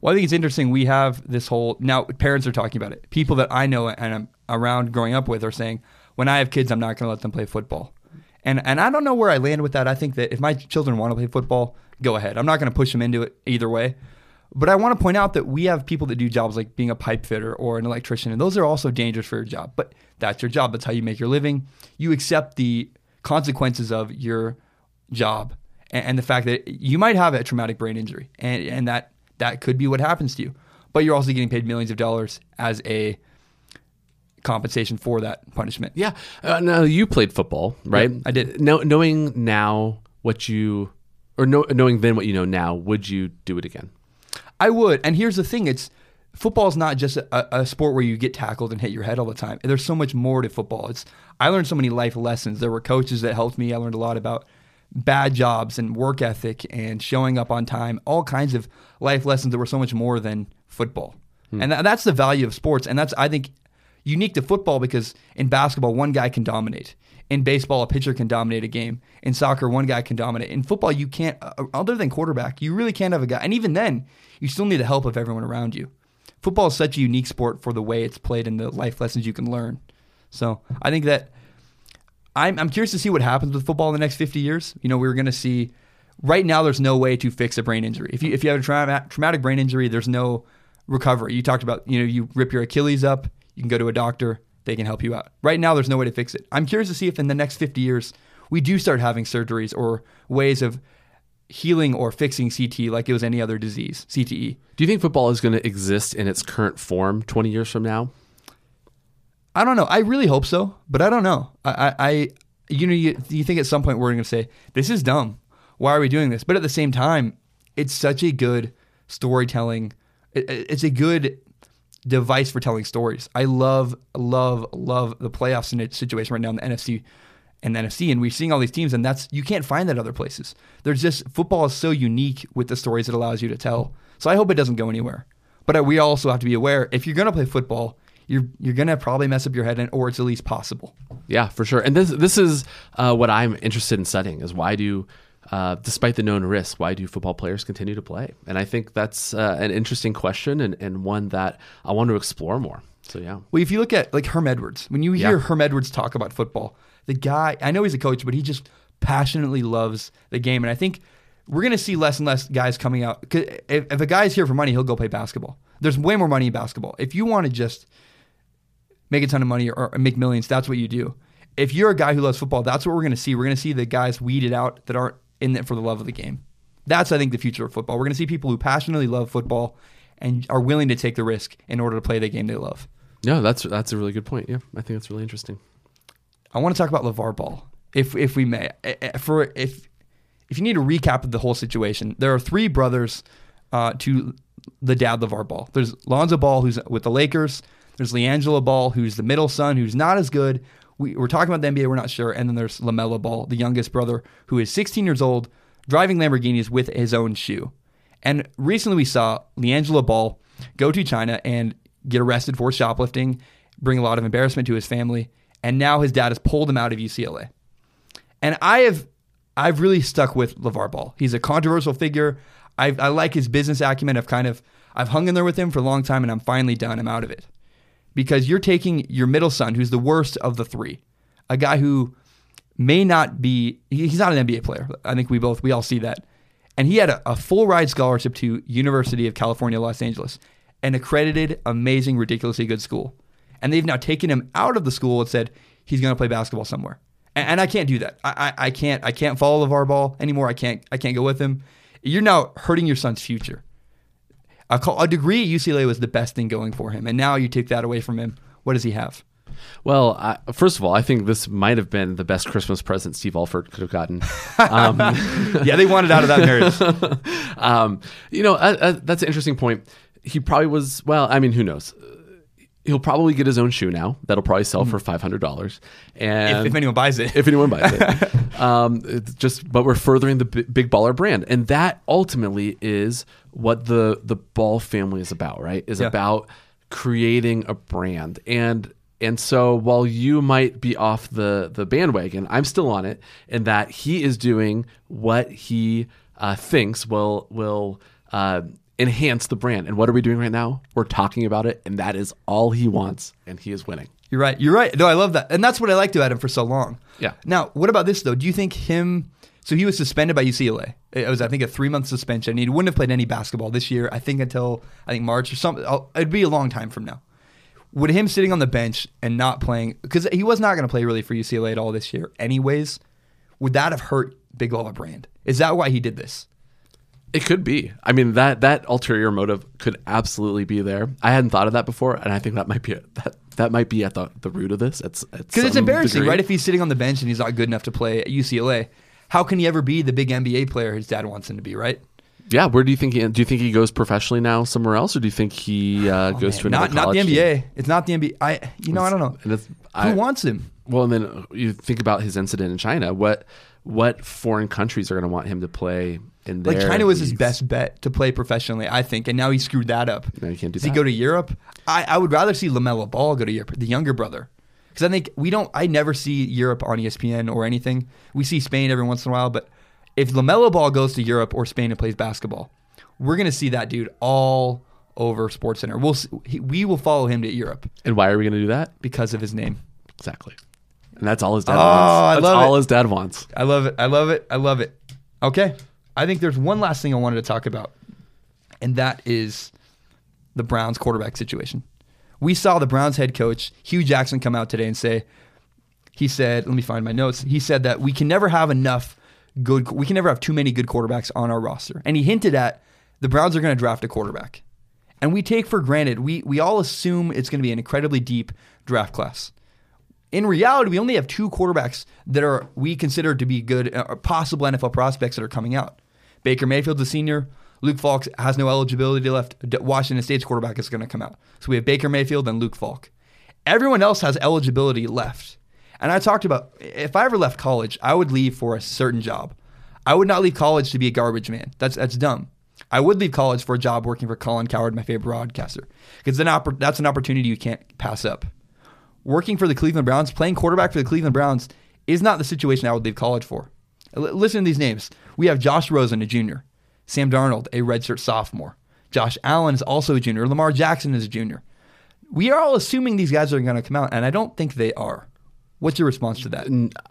Well, I think it's interesting. We have this whole, now parents are talking about it. People that I know and I'm around growing up with are saying, when I have kids, I'm not going to let them play football. And and I don't know where I land with that. I think that if my children want to play football, go ahead. I'm not going to push them into it either way. But I want to point out that we have people that do jobs like being a pipe fitter or an electrician, and those are also dangerous for your job. But that's your job. That's how you make your living. You accept the consequences of your job and, and the fact that you might have a traumatic brain injury, and, and that, that could be what happens to you. But you're also getting paid millions of dollars as a compensation for that punishment. Yeah. Uh, now, you played football, right? Yeah, I did. Now, knowing now what you – or know, knowing then what you know now, would you do it again? I would. And here's the thing. It's football is not just a, a sport where you get tackled and hit your head all the time. There's so much more to football. It's I learned so many life lessons. There were coaches that helped me. I learned a lot about bad jobs and work ethic and showing up on time, all kinds of life lessons that were so much more than football. Hmm. And th- that's the value of sports. And that's, I think, unique to football, because in basketball, one guy can dominate. In baseball, a pitcher can dominate a game. In soccer, one guy can dominate. In football, you can't, other than quarterback, you really can't have a guy. And even then, you still need the help of everyone around you. Football is such a unique sport for the way it's played and the life lessons you can learn. So I think that I'm, I'm curious to see what happens with football in the next fifty years. You know, we're going to see, right now, there's no way to fix a brain injury. If you if you have a tra- traumatic brain injury, there's no recovery. You talked about, you know, you rip your Achilles up, you can go to a doctor. They can help you out. Right now, there's no way to fix it. I'm curious to see if in the next fifty years, we do start having surgeries or ways of healing or fixing C T E like it was any other disease, C T E. Do you think football is going to exist in its current form twenty years from now? I don't know. I really hope so, but I don't know. I, I you know, you, you think at some point we're going to say, this is dumb. Why are we doing this? But at the same time, it's such a good storytelling. It, it's a good device for telling stories. I love, love, love the playoff situation right now in the N F C and the N F C, and we're seeing all these teams, and that's you can't find that other places. There's just football is so unique with the stories it allows you to tell. So I hope it doesn't go anywhere. But we also have to be aware if you're going to play football, you're you're going to probably mess up your head, and or it's at least possible. Yeah, for sure. And this this is uh, what I'm interested in studying is why do. Uh, despite the known risks, why do football players continue to play? And I think that's uh, an interesting question and, and one that I want to explore more. So, yeah. Well, if you look at like Herm Edwards, when you hear yeah. Herm Edwards talk about football, the guy, I know he's a coach, but he just passionately loves the game. And I think we're going to see less and less guys coming out. If, if a guy's here for money, he'll go play basketball. There's way more money in basketball. If you want to just make a ton of money or, or make millions, that's what you do. If you're a guy who loves football, that's what we're going to see. We're going to see the guys weeded out that aren't in it for the love of the game. That's, I think, the future of football. We're going to see people who passionately love football and are willing to take the risk in order to play the game they love. No, that's that's a really good point. Yeah, I think that's really interesting. I want to talk about LaVar Ball, if if we may. For if if you need a recap of the whole situation, there are three brothers uh, to the dad LaVar Ball. There's Lonzo Ball, who's with the Lakers. There's LiAngelo Ball, who's the middle son, who's not as good. We, we're talking about the N B A, we're not sure. And then there's LaMelo Ball, the youngest brother, who is sixteen years old, driving Lamborghinis with his own shoe. And recently we saw LiAngelo Ball go to China and get arrested for shoplifting, bring a lot of embarrassment to his family, and now his dad has pulled him out of U C L A. And I have, I've really stuck with LaVar Ball. He's a controversial figure. I, I like his business acumen. I've kind of, I've hung in there with him for a long time, and I'm finally done. I'm out of it. Because you're taking your middle son, who's the worst of the three, a guy who may not be, he's not an N B A player. I think we both, we all see that. And he had a, a full ride scholarship to University of California, Los Angeles, an accredited, amazing, ridiculously good school. And they've now taken him out of the school and said, he's going to play basketball somewhere. And, and I can't do that. I, I, I can't, I can't follow LaVar Ball anymore. I can't, I can't go with him. You're now hurting your son's future. A degree at U C L A was the best thing going for him, and now you take that away from him. What does he have? Well, I, first of all, I think this might have been the best Christmas present Steve Alford could have gotten. Um, yeah, they wanted out of that marriage. um, you know, uh, uh, that's an interesting point. He probably was, well, I mean, who knows? He'll probably get his own shoe now. That'll probably sell for five hundred dollars. And if, if anyone buys it. If anyone buys it. um, it's just, but we're furthering the b- big baller brand. And that ultimately is what the, the Ball family is about, right? Is yeah. about creating a brand. And and so while you might be off the, the bandwagon, I'm still on it in that he is doing what he uh, thinks will... will uh, enhance the brand. And what are we doing right now? We're talking about it, and that is all he wants, and he is winning. You're right. You're right. No, I love that. And that's what I liked about him for so long. Yeah. Now, what about this, though? Do you think him... So he was suspended by U C L A. It was, I think, a three-month suspension. He wouldn't have played any basketball this year, I think, until I think March or something. I'll, it'd be a long time from now. Would him sitting on the bench and not playing... Because he was not going to play really for U C L A at all this year anyways. Would that have hurt Big Baller Brand? Is that why he did this? It could be. I mean, that that ulterior motive could absolutely be there. I hadn't thought of that before, and I think that might be that that might be at the, the root of this. Because it's, it's embarrassing, degree. Right? If he's sitting on the bench and he's not good enough to play at U C L A, how can he ever be the big N B A player his dad wants him to be, right? Yeah. Where do you think he do you think he goes professionally now somewhere else, or do you think he uh, oh, goes man. to another not, college? Not the N B A. Team? It's not the N B A. I you know it's, I don't know. And Who I, wants him? Well, and then you think about his incident in China. What what foreign countries are going to want him to play? Like China was his best bet to play professionally, I think, and now he screwed that up. No, you can't do Does that. He go to Europe? I, I would rather see LaMelo Ball go to Europe, the younger brother, because I think we don't. I never see Europe on E S P N or anything. We see Spain every once in a while, but if LaMelo Ball goes to Europe or Spain and plays basketball, we're gonna see that dude all over SportsCenter. We'll see, he, we will follow him to Europe. And why are we gonna do that? Because of his name. Exactly. And that's all his dad oh, wants. That's I love all it. his dad wants. I love it. I love it. I love it. Okay. I think there's one last thing I wanted to talk about, and that is the Browns quarterback situation. We saw the Browns head coach, Hugh Jackson, come out today and say, he said, let me find my notes. He said that we can never have enough good, we can never have too many good quarterbacks on our roster. And he hinted at the Browns are going to draft a quarterback. And we take for granted, we, we all assume it's going to be an incredibly deep draft class. In reality, we only have two quarterbacks that are we consider to be good, uh, possible N F L prospects that are coming out. Baker Mayfield's a senior. Luke Falk has no eligibility left. Washington State's quarterback is going to come out. So we have Baker Mayfield and Luke Falk. Everyone else has eligibility left. And I talked about, if I ever left college, I would leave for a certain job. I would not leave college to be a garbage man. That's that's dumb. I would leave college for a job working for Colin Cowherd, my favorite broadcaster, because opp- that's an opportunity you can't pass up. Working for the Cleveland Browns, playing quarterback for the Cleveland Browns, is not the situation I would leave college for. Listen to these names. We have Josh Rosen, a junior. Sam Darnold, a redshirt sophomore. Josh Allen is also a junior. Lamar Jackson is a junior. We are all assuming these guys are going to come out, and I don't think they are. What's your response to that?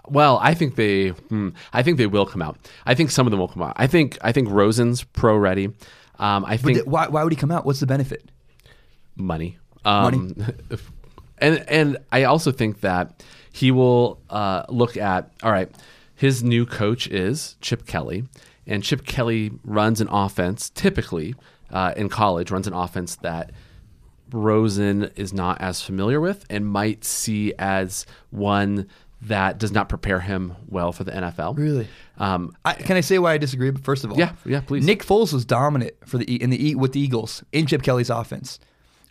Well, I think they, hmm, I think they will come out. I think some of them will come out. I think, I think Rosen's pro ready. Um, I think. But th- why, why would he come out? What's the benefit? Money. Um, Money. and and I also think that he will uh, look at all right. His new coach is Chip Kelly, and Chip Kelly runs an offense, typically uh, in college, runs an offense that Rosen is not as familiar with and might see as one that does not prepare him well for the N F L. Really? Um, I, can I say why I disagree? But first of all, yeah, yeah, please. Nick Foles was dominant for the in the with the Eagles in Chip Kelly's offense.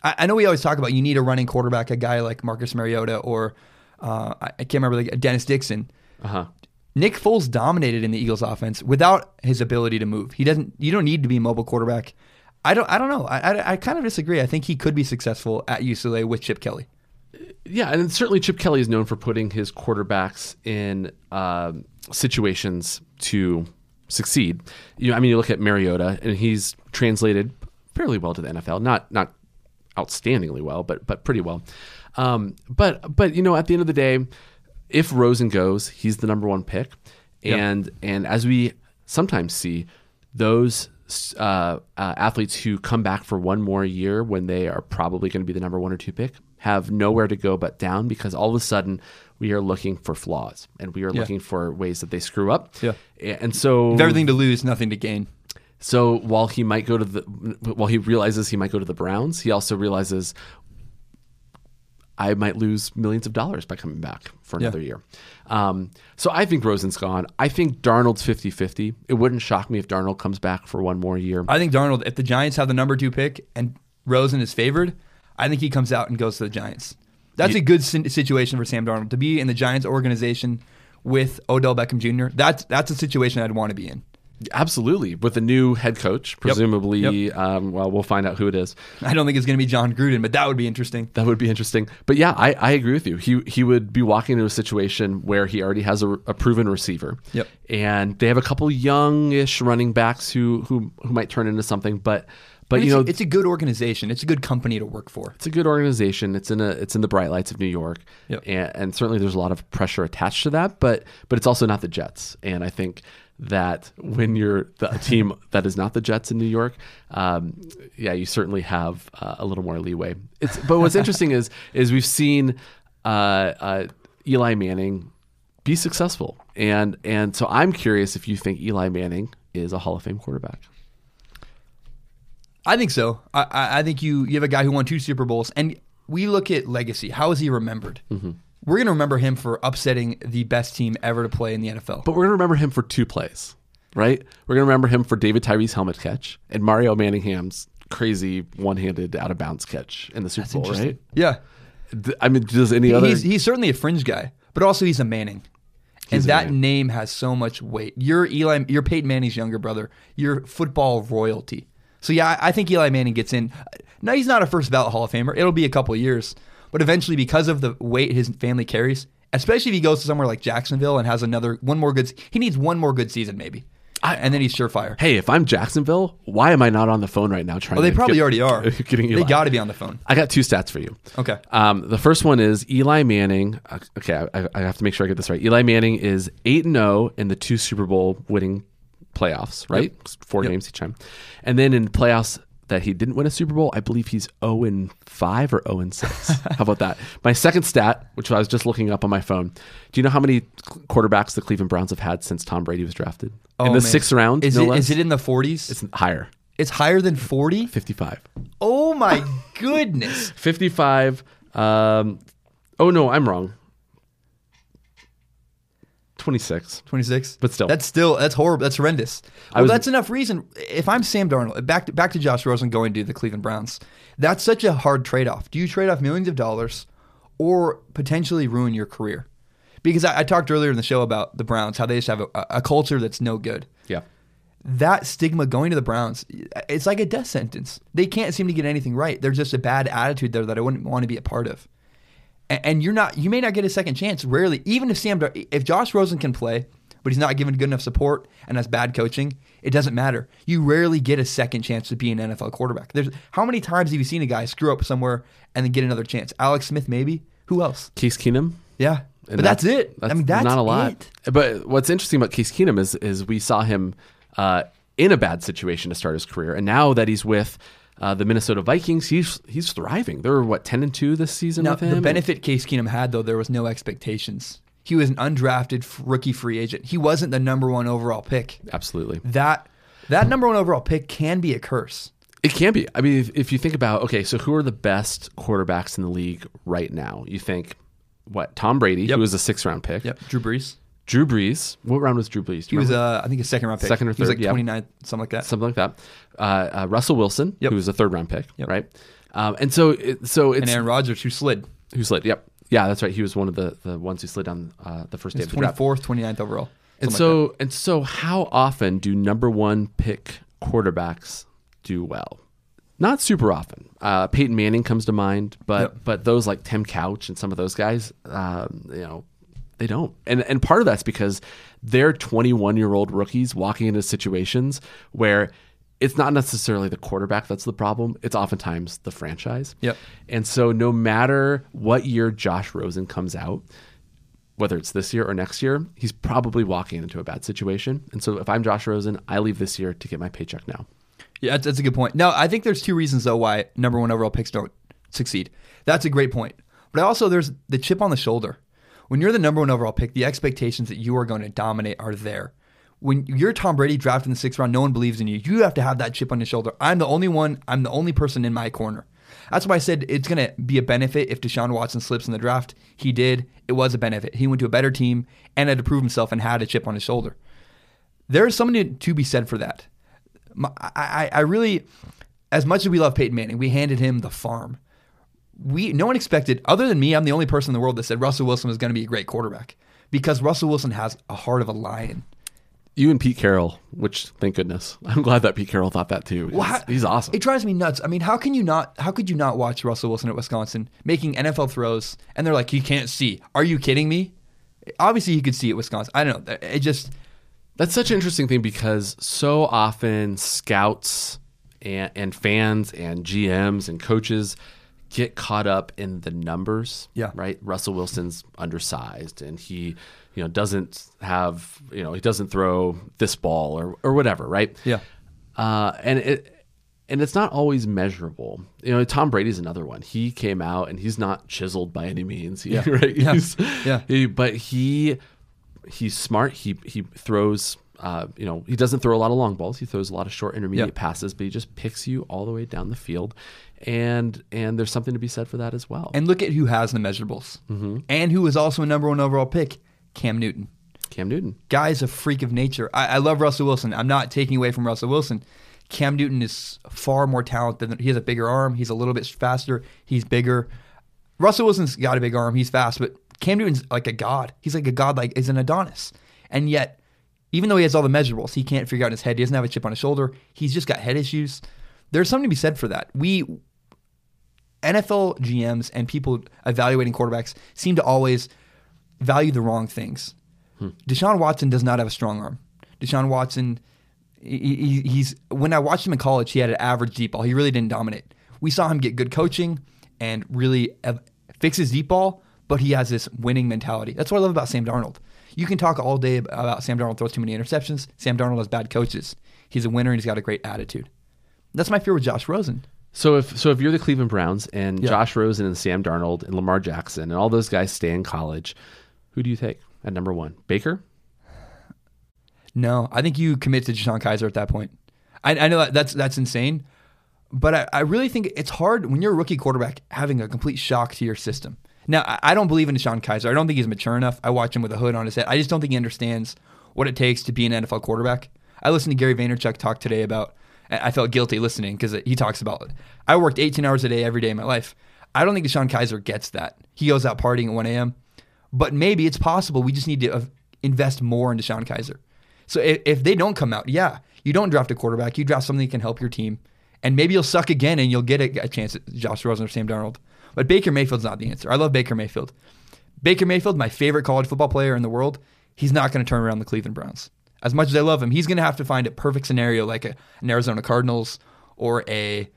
I, I know we always talk about you need a running quarterback, a guy like Marcus Mariota or uh, I, I can't remember the, Dennis Dixon. Uh huh. Nick Foles dominated in the Eagles' offense without his ability to move. He doesn't. You don't need to be a mobile quarterback. I don't. I don't know. I, I, I kind of disagree. I think he could be successful at U C L A with Chip Kelly. Yeah, and certainly Chip Kelly is known for putting his quarterbacks in uh, situations to succeed. You know, I mean, you look at Mariota, and he's translated fairly well to the N F L. Not not outstandingly well, but but pretty well. Um, but but you know, at the end of the day. If Rosen goes, he's the number one pick, and yep. and as we sometimes see, those uh, uh, athletes who come back for one more year when they are probably going to be the number one or two pick have nowhere to go but down because all of a sudden we are looking for flaws and we are yeah. looking for ways that they screw up. Yeah, and so everything to lose, nothing to gain. So while he might go to the, while he realizes he might go to the Browns, he also realizes. I might lose millions of dollars by coming back for another yeah. year. Um, so I think Rosen's gone. I think Darnold's fifty-fifty. It wouldn't shock me if Darnold comes back for one more year. I think Darnold, if the Giants have the number two pick and Rosen is favored, I think he comes out and goes to the Giants. That's you, a good situation for Sam Darnold. To be in the Giants organization with Odell Beckham Junior, that's, that's a situation I'd want to be in. Absolutely. With a new head coach, presumably, yep. Yep. Um, well, we'll find out who it is. I don't think it's going to be John Gruden, but that would be interesting. That would be interesting. But yeah, I, I agree with you. He he would be walking into a situation where he already has a, a proven receiver. Yep. And they have a couple youngish running backs who who, who might turn into something. But but you know, it's a good organization. It's a good company to work for. It's a good organization. It's in a it's in the bright lights of New York, yep. and, and certainly there's a lot of pressure attached to that. But but it's also not the Jets, and I think that when you're the team that is not the Jets in New York, um, yeah, you certainly have uh, a little more leeway. It's, but what's interesting is is we've seen uh, uh, Eli Manning be successful, and and so I'm curious if you think Eli Manning is a Hall of Fame quarterback. I think so. I, I think you you have a guy who won two Super Bowls, and we look at legacy. How is he remembered? Mm-hmm. We're going to remember him for upsetting the best team ever to play in the N F L. But we're going to remember him for two plays, right? We're going to remember him for David Tyree's helmet catch and Mario Manningham's crazy one-handed out-of-bounds catch in the Super That's Bowl, right? Yeah. I mean, does any he, other... He's, he's certainly a fringe guy, but also he's a Manning. He's and a that Manning. Name has so much weight. You're, Eli, you're Peyton Manning's younger brother. You're football royalty. So yeah, I think Eli Manning gets in. Now, he's not a first ballot Hall of Famer. It'll be a couple of years. But eventually, because of the weight his family carries, especially if he goes to somewhere like Jacksonville and has another one more good, he needs one more good season maybe, I, and then he's surefire. Hey, if I'm Jacksonville, why am I not on the phone right now trying? Well, they to probably get, already are. Getting Eli. They got to be on the phone. I got two stats for you. Okay. Um, the first one is Eli Manning. Okay, I, I have to make sure I get this right. Eli Manning is eight and zero in the two Super Bowl winning playoffs. Right, yep. four yep. games each time, and then in playoffs. That he didn't win a Super Bowl, I believe he's oh and five or oh and six. How about that? My second stat, which I was just looking up on my phone, do you know how many quarterbacks the Cleveland Browns have had since Tom Brady was drafted? Oh, in the man. sixth round? Is, no it, less? Is it in the forties? It's higher. It's higher than forty? fifty-five. Oh my goodness. fifty-five. Um, oh no, I'm wrong. twenty-six. twenty-six. But still. That's still, that's horrible. That's horrendous. Well, was, that's enough reason. If I'm Sam Darnold, back to, back to Josh Rosen going to the Cleveland Browns, that's such a hard trade-off. Do you trade off millions of dollars or potentially ruin your career? Because I, I talked earlier in the show about the Browns, how they just have a, a culture that's no good. Yeah. That stigma going to the Browns, it's like a death sentence. They can't seem to get anything right. There's just a bad attitude there that I wouldn't want to be a part of. And you're not, you may not get a second chance. Rarely, even if Sam, if Josh Rosen can play, but he's not given good enough support and has bad coaching, it doesn't matter. You rarely get a second chance to be an N F L quarterback. There's how many times have you seen a guy screw up somewhere and then get another chance? Alex Smith, maybe. Who else? Case Keenum. Yeah, and but that's, that's it. That's I mean, that's not a lot. It. But what's interesting about Case Keenum is is we saw him uh, in a bad situation to start his career, and now that he's with. Uh, the Minnesota Vikings, he's he's thriving. They were, what, ten and two this season now, with him? The benefit Case Keenum had, though, there was no expectations. He was an undrafted rookie free agent. He wasn't the number one overall pick. Absolutely. That that number one overall pick can be a curse. It can be. I mean, if, if you think about, okay, so who are the best quarterbacks in the league right now? You think, what, Tom Brady, yep. who was a sixth-round pick. Yep, Drew Brees. Drew Brees. What round was Drew Brees? He remember? was, uh, I think, a second-round pick. Second or third, He was like twenty-ninth, yep. something like that. Something like that. Uh, uh, Russell Wilson, yep. who was a third-round pick, yep. right? Um, and so, it, so it's... And Aaron Rodgers, who slid. Who slid, yep. Yeah, that's right. He was one of the, the ones who slid down uh, the first day of the draft. twenty-fourth, twenty-ninth overall. And so, like and so how often do number one pick quarterbacks do well? Not super often. Uh, Peyton Manning comes to mind, but yep. but those like Tim Couch and some of those guys, um, you know, they don't. And and part of that's because they're twenty-one-year-old rookies walking into situations where it's not necessarily the quarterback that's the problem. It's oftentimes the franchise. Yep. And so no matter what year Josh Rosen comes out, whether it's this year or next year, he's probably walking into a bad situation. And so if I'm Josh Rosen, I leave this year to get my paycheck now. Yeah, that's, that's a good point. No, I think there's two reasons, though, why number one overall picks don't succeed. That's a great point. But also there's the chip on the shoulder. When you're the number one overall pick, the expectations that you are going to dominate are there. When you're Tom Brady drafted in the sixth round, no one believes in you. You have to have that chip on your shoulder. I'm the only one. I'm the only person in my corner. That's why I said it's going to be a benefit if Deshaun Watson slips in the draft. He did. It was a benefit. He went to a better team and had to prove himself and had a chip on his shoulder. There is something to be said for that. I, I, I really, as much as we love Peyton Manning, we handed him the farm. We no one expected, other than me, I'm the only person in the world that said Russell Wilson was going to be a great quarterback because Russell Wilson has a heart of a lion. You and Pete Carroll, which, thank goodness. I'm glad that Pete Carroll thought that too. Well, how, he's awesome. It drives me nuts. I mean, how can you not, how could you not watch Russell Wilson at Wisconsin making N F L throws and they're like, he can't see. Are you kidding me? Obviously, he could see at Wisconsin. I don't know. It just... That's such an interesting thing because so often scouts and, and fans and G Ms and coaches get caught up in the numbers, yeah. right? Russell Wilson's undersized and he, you know, doesn't have, you know, he doesn't throw this ball or, or whatever, right? Yeah. Uh, and it and it's not always measurable. You know, Tom Brady's another one. He came out and he's not chiseled by any means, yeah. right? Yeah. He's, yeah. He, but he... He's smart. He he throws, uh, you know, he doesn't throw a lot of long balls. He throws a lot of short intermediate yep. passes, but he just picks you all the way down the field. And and there's something to be said for that as well. And look at who has the measurables mm-hmm. and who is also a number one overall pick, Cam Newton. Cam Newton. Guy's a freak of nature. I, I love Russell Wilson. I'm not taking away from Russell Wilson. Cam Newton is far more talented. Than, he has a bigger arm. He's a little bit faster. He's bigger. Russell Wilson's got a big arm. He's fast, but Cam Newton's like a god. He's like a god, like he's an Adonis. And yet, even though he has all the measurables, he can't figure out in his head. He doesn't have a chip on his shoulder. He's just got head issues. There's something to be said for that. We, N F L G Ms and people evaluating quarterbacks seem to always value the wrong things. Hmm. Deshaun Watson does not have a strong arm. Deshaun Watson, he, he's when I watched him in college, he had an average deep ball. He really didn't dominate. We saw him get good coaching and really fix his deep ball. But he has this winning mentality. That's what I love about Sam Darnold. You can talk all day about Sam Darnold throws too many interceptions. Sam Darnold has bad coaches. He's a winner and he's got a great attitude. That's my fear with Josh Rosen. So if so if you're the Cleveland Browns and yeah. Josh Rosen and Sam Darnold and Lamar Jackson and all those guys stay in college, who do you take at number one? Baker? No, I think you commit to Deshaun Kaiser at that point. I, I know that that's that's insane, but I, I really think it's hard when you're a rookie quarterback having a complete shock to your system. Now, I don't believe in Deshaun Kaiser. I don't think he's mature enough. I watch him with a hood on his head. I just don't think he understands what it takes to be an N F L quarterback. I listened to Gary Vaynerchuk talk today about, I felt guilty listening because he talks about, I worked eighteen hours a day every day of my life. I don't think Deshaun Kaiser gets that. He goes out partying at one a.m. But maybe it's possible we just need to invest more in Deshaun Kaiser. So if, if they don't come out, yeah, you don't draft a quarterback. You draft something that can help your team. And maybe you'll suck again and you'll get a, a chance at Josh Rosen or Sam Darnold. But Baker Mayfield's not the answer. I love Baker Mayfield. Baker Mayfield, my favorite college football player in the world, he's not going to turn around the Cleveland Browns. As much as I love him, he's going to have to find a perfect scenario like a, an Arizona Cardinals or a,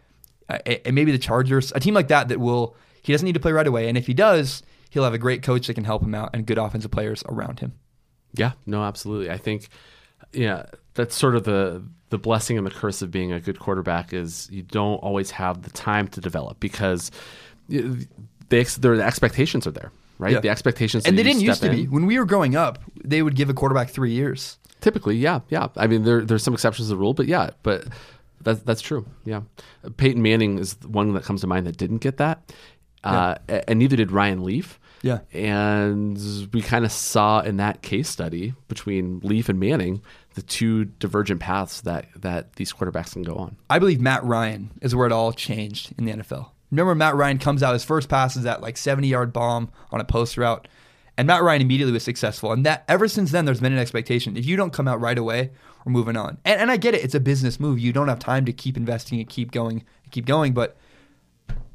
a, a maybe the Chargers, a team like that that will, he doesn't need to play right away. And if he does, he'll have a great coach that can help him out and good offensive players around him. Yeah, no, absolutely. I think, yeah, that's sort of the the blessing and the curse of being a good quarterback is you don't always have the time to develop because the, the expectations are there, right? Yeah. The expectations are there. And they didn't used to in. be. When we were growing up, they would give a quarterback three years. Typically, yeah, yeah. I mean, there there's some exceptions to the rule, but yeah, but that's, that's true, yeah. Peyton Manning is the one that comes to mind that didn't get that, uh, yeah. and neither did Ryan Leaf. Yeah. And we kind of saw in that case study between Leaf and Manning the two divergent paths that, that these quarterbacks can go on. I believe Matt Ryan is where it all changed in the N F L. Remember Matt Ryan comes out, his first pass is that like seventy-yard bomb on a post route, and Matt Ryan immediately was successful. And that ever since then, there's been an expectation. If you don't come out right away, we're moving on. And, and I get it. It's a business move. You don't have time to keep investing and keep going and keep going. But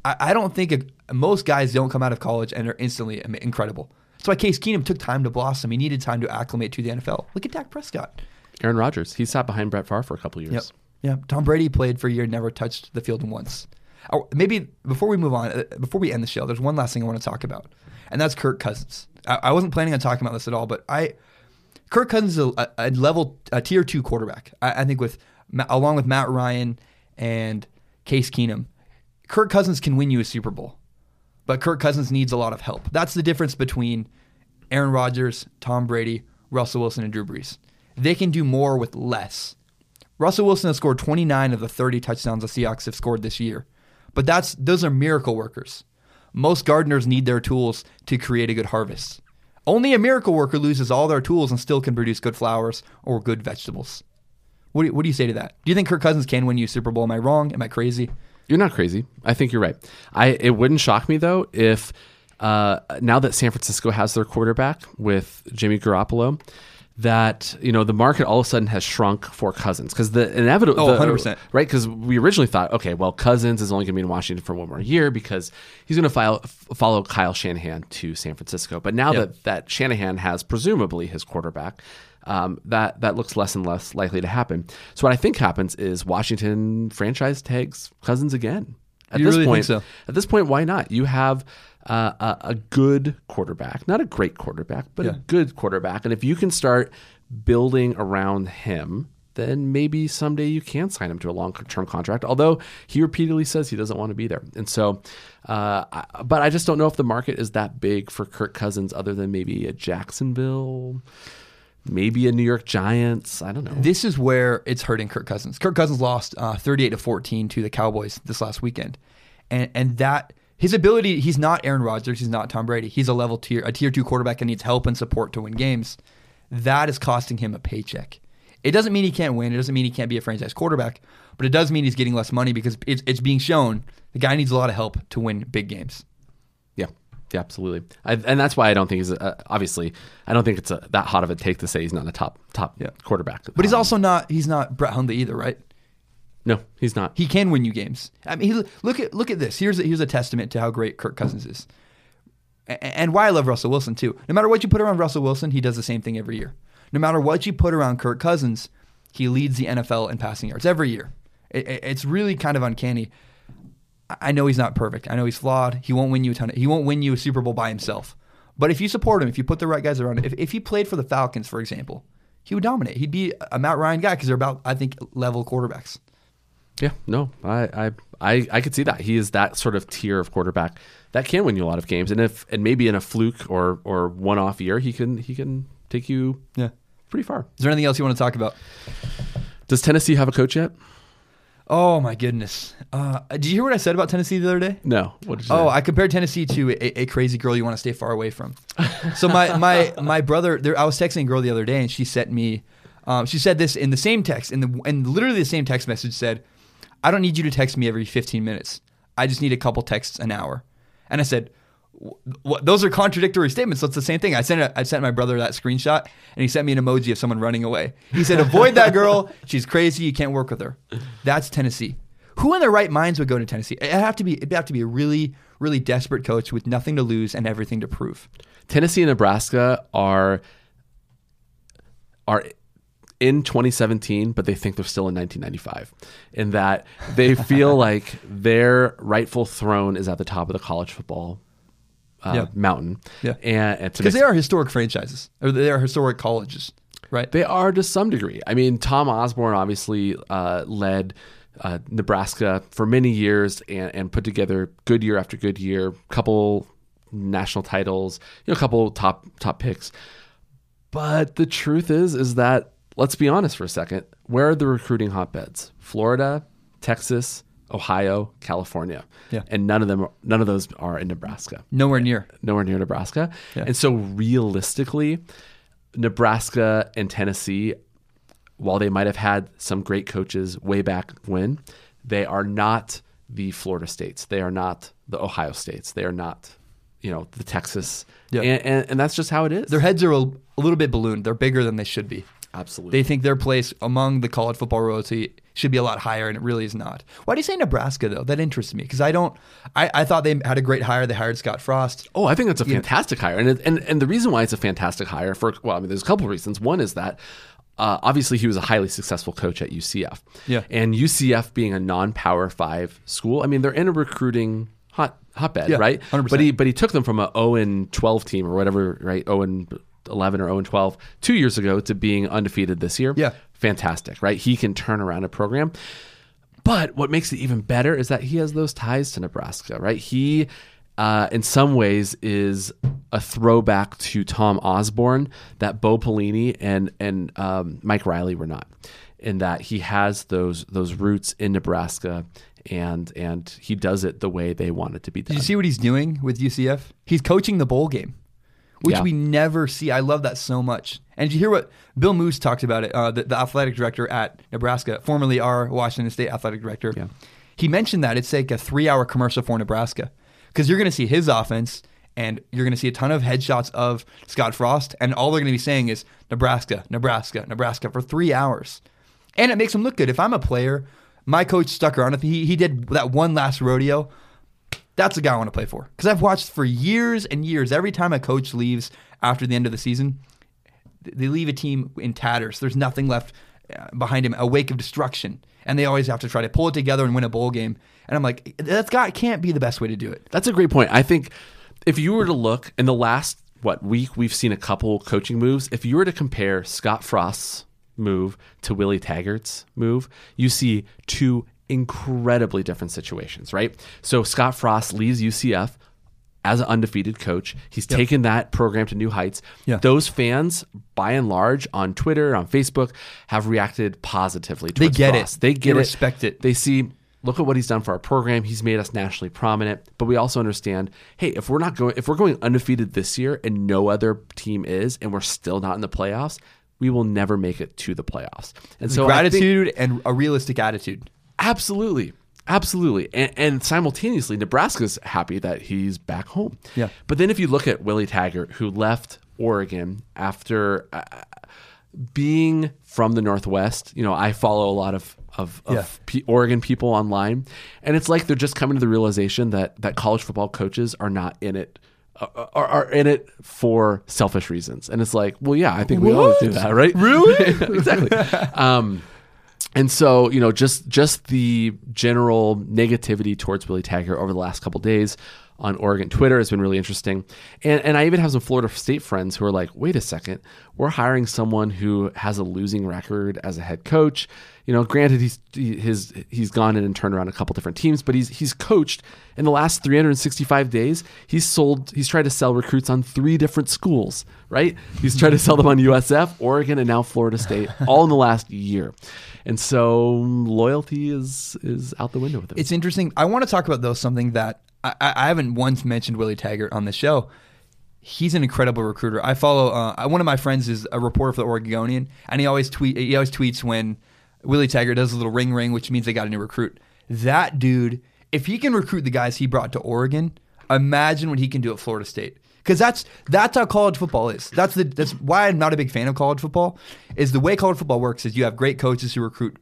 I, I don't think it, most guys don't come out of college and are instantly incredible. That's why Case Keenum took time to blossom. He needed time to acclimate to the N F L. Look at Dak Prescott. Aaron Rodgers. He sat behind Brett Favre for a couple of years. Yep. Yeah. Tom Brady played for a year, never touched the field once. Maybe before we move on, before we end the show, there's one last thing I want to talk about, and that's Kirk Cousins. I, I wasn't planning on talking about this at all, but I, Kirk Cousins is a, a level, a tier two quarterback. I, I think with along with Matt Ryan and Case Keenum, Kirk Cousins can win you a Super Bowl, but Kirk Cousins needs a lot of help. That's the difference between Aaron Rodgers, Tom Brady, Russell Wilson, and Drew Brees. They can do more with less. Russell Wilson has scored twenty-nine of the thirty touchdowns the Seahawks have scored this year. But that's those are miracle workers. Most gardeners need their tools to create a good harvest. Only a miracle worker loses all their tools and still can produce good flowers or good vegetables. What do you, what do you say to that? Do you think Kirk Cousins can win you a Super Bowl? Am I wrong? Am I crazy? You're not crazy. I think you're right. I It wouldn't shock me, though, if uh, now that San Francisco has their quarterback with Jimmy Garoppolo, that, you know, the market all of a sudden has shrunk for Cousins, because the inevitable, oh, one hundred percent, right? Because we originally thought, okay, well, Cousins is only going to be in Washington for one more year because he's going to file, follow Kyle Shanahan to San Francisco. But now yep. that that Shanahan has presumably his quarterback, um, that that looks less and less likely to happen. So what I think happens is Washington franchise tags Cousins again. At you this really point, think so? At this point, why not? You have Uh, a, a good quarterback, not a great quarterback, but yeah. a good quarterback. And if you can start building around him, then maybe someday you can sign him to a long-term contract, although he repeatedly says he doesn't want to be there. And so, uh, I, but I just don't know if the market is that big for Kirk Cousins other than maybe a Jacksonville, maybe a New York Giants. I don't know. This is where it's hurting Kirk Cousins. Kirk Cousins lost uh, thirty-eight to fourteen to the Cowboys this last weekend. And, and that... His ability, he's not Aaron Rodgers, he's not Tom Brady. He's a level tier, a tier two quarterback that needs help and support to win games. That is costing him a paycheck. It doesn't mean he can't win. It doesn't mean he can't be a franchise quarterback, but it does mean he's getting less money because it's, it's being shown the guy needs a lot of help to win big games. Yeah, yeah, absolutely. I, and that's why I don't think he's, a, obviously, I don't think it's a, that hot of a take to say he's not a top top yeah. quarterback. But um, he's also not, he's not Brett Hundley either, right? No, he's not. He can win you games. I mean, he, look at look at this. Here's a, here's a testament to how great Kirk Cousins is, and, and why I love Russell Wilson too. No matter what you put around Russell Wilson, he does the same thing every year. No matter what you put around Kirk Cousins, he leads the N F L in passing yards every year. It, it, it's really kind of uncanny. I know he's not perfect. I know he's flawed. He won't win you a ton. Of, he won't win you a Super Bowl by himself. But if you support him, if you put the right guys around him, if if he played for the Falcons, for example, he would dominate. He'd be a Matt Ryan guy because they're about, I think, level quarterbacks. Yeah, no, I, I, I, I could see that. He is that sort of tier of quarterback that can win you a lot of games, and if and maybe in a fluke or or one off year, he can he can take you yeah pretty far. Is there anything else you want to talk about? Does Tennessee have a coach yet? Oh my goodness! Uh, did you hear what I said about Tennessee the other day? No. What did you oh, say? I compared Tennessee to a, a crazy girl you want to stay far away from. So my my my brother, there, I was texting a girl the other day, and she sent me, um, she said this in the same text, in the and literally the same text message said, I don't need you to text me every fifteen minutes. I just need a couple texts an hour. And I said, what, those are contradictory statements. So it's the same thing. I sent a, I sent my brother that screenshot, and he sent me an emoji of someone running away. He said, avoid that girl. She's crazy. You can't work with her. That's Tennessee. Who in their right minds would go to Tennessee? It'd have to be, it'd have to be a really, really desperate coach with nothing to lose and everything to prove. Tennessee and Nebraska are are... in twenty seventeen, but they think they're still in nineteen ninety-five, in that they feel like their rightful throne is at the top of the college football uh, yeah. mountain. Yeah, and because they are historic franchises, or they are historic colleges, right? They are to some degree. I mean, Tom Osborne obviously uh, led uh, Nebraska for many years and, and put together good year after good year, couple national titles, you know, a couple top top picks. But the truth is, is that let's be honest for a second. Where are the recruiting hotbeds? Florida, Texas, Ohio, California. Yeah. And none of them, none of those are in Nebraska. Nowhere near. Nowhere near Nebraska. Yeah. And so realistically, Nebraska and Tennessee, while they might have had some great coaches way back when, they are not the Florida states. They are not the Ohio states. They are not, you know, the Texas. Yeah. And, and, and that's just how it is. Their heads are a, a little bit ballooned. They're bigger than they should be. Absolutely. They think their place among the college football royalty should be a lot higher, and it really is not. Why do you say Nebraska, though? That interests me, because I don't I, – I thought they had a great hire. They hired Scott Frost. Oh, I think that's a fantastic yeah. hire. And, it, and and the reason why it's a fantastic hire for – well, I mean, there's a couple of reasons. One is that uh, obviously he was a highly successful coach at U C F. Yeah. And U C F being a non-power five school, I mean, they're in a recruiting hot hotbed, yeah, right? one hundred percent. But he, but he took them from a oh and twelve team or whatever, right, oh and eleven or oh and twelve two years ago to being undefeated this year. Yeah. Fantastic, right? He can turn around a program. But what makes it even better is that he has those ties to Nebraska, right? He, uh, in some ways, is a throwback to Tom Osborne that Bo Pelini and, and um, Mike Riley were not. in that he has those those roots in Nebraska, and and he does it the way they want it to be done. Did you see what he's doing with U C F? He's coaching the bowl game, which yeah. we never see. I love that so much. And did you hear what Bill Moose talked about it, uh, the, the athletic director at Nebraska, formerly our Washington State athletic director? Yeah. He mentioned that it's like a three-hour commercial for Nebraska, because you're going to see his offense, and you're going to see a ton of headshots of Scott Frost, and all they're going to be saying is Nebraska, Nebraska, Nebraska for three hours. And it makes them look good. If I'm a player, my coach stuck around. If he, he did that one last rodeo, that's the guy I want to play for. Because I've watched for years and years, every time a coach leaves after the end of the season, they leave a team in tatters. There's nothing left behind him, a wake of destruction. And they always have to try to pull it together and win a bowl game. And I'm like, that's got, can't be the best way to do it. That's a great point. I think... if you were to look in the last, what, week, we've seen a couple coaching moves. If you were to compare Scott Frost's move to Willie Taggart's move, you see two incredibly different situations, right? So Scott Frost leaves U C F as an undefeated coach. He's yep. taken that program to new heights. Yeah. Those fans, by and large, on Twitter, on Facebook, have reacted positively towards They get Frost. it. They get they it. They respect it. They see... look at what he's done for our program. He's made us nationally prominent, but we also understand, hey, if we're not going, if we're going undefeated this year and no other team is, and we're still not in the playoffs, we will never make it to the playoffs. And so gratitude think, and a realistic attitude. Absolutely. Absolutely. And, and simultaneously, Nebraska's happy that he's back home. Yeah. But then if you look at Willie Taggart, who left Oregon after uh, being from the Northwest, you know, I follow a lot of of, yeah. of P- Oregon people online. And it's like they're just coming to the realization that that college football coaches are not in it, are, are, are in it for selfish reasons. And it's like, well, yeah, I think we always do that, right? Really? Exactly. um, and so, you know, just just the general negativity towards Willie Taggart over the last couple of days on Oregon Twitter has been really interesting. And and I even have some Florida State friends who are like, wait a second, we're hiring someone who has a losing record as a head coach. You know, granted, he's he, his he's gone in and turned around a couple different teams, but he's he's coached in the last three hundred sixty-five days. He's sold, he's tried to sell recruits on three different schools, right? He's tried to sell them on U S F, Oregon, and now Florida State, all in the last year. And so loyalty is is out the window with him. It's interesting. I want to talk about, though, something that I, I haven't once mentioned Willie Taggart on the show. He's an incredible recruiter. I follow uh, one of my friends is a reporter for the Oregonian, and he always tweet he always tweets when Willie Taggart does a little ring ring, which means they got a new recruit. That dude, if he can recruit the guys he brought to Oregon, imagine what he can do at Florida State. Because that's that's how college football is. That's the that's why I'm not a big fan of college football. Is the way college football works is you have great coaches who recruit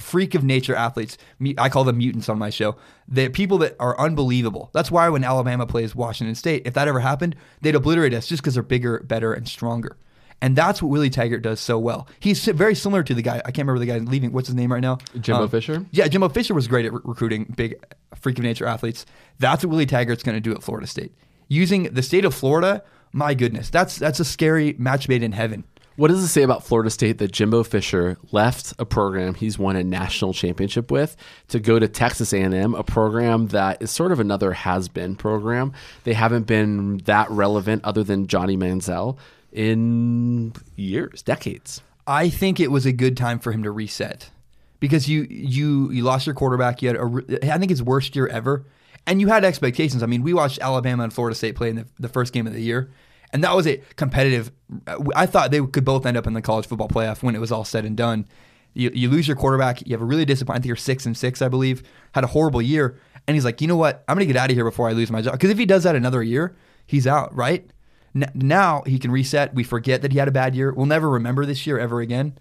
freak of nature athletes. I call them mutants on my show. They're people that are unbelievable. That's why when Alabama plays Washington State, if that ever happened, they'd obliterate us just because they're bigger, better, and stronger. And that's what Willie Taggart does so well. He's very similar to the guy. I can't remember the guy leaving. What's his name right now? Jimbo um, Fisher? Yeah, Jimbo Fisher was great at re- recruiting big freak of nature athletes. That's what Willie Taggart's going to do at Florida State. Using the state of Florida, my goodness, that's that's a scary match made in heaven. What does it say about Florida State that Jimbo Fisher left a program he's won a national championship with to go to Texas A and M, a program that is sort of another has-been program? They haven't been that relevant other than Johnny Manziel in years, decades. I think it was a good time for him to reset because you you you lost your quarterback. You had a, I think his worst year ever, and you had expectations. I mean, we watched Alabama and Florida State play in the, the first game of the year. And that was a competitive. I thought they could both end up in the college football playoff when it was all said and done. You, you lose your quarterback. You have a really disappointing. I think you're six and six, I believe. Had a horrible year, and he's like, you know what? I'm gonna get out of here before I lose my job. Because if he does that another year, he's out. Right N- now, he can reset. We forget that he had a bad year. We'll never remember this year ever again.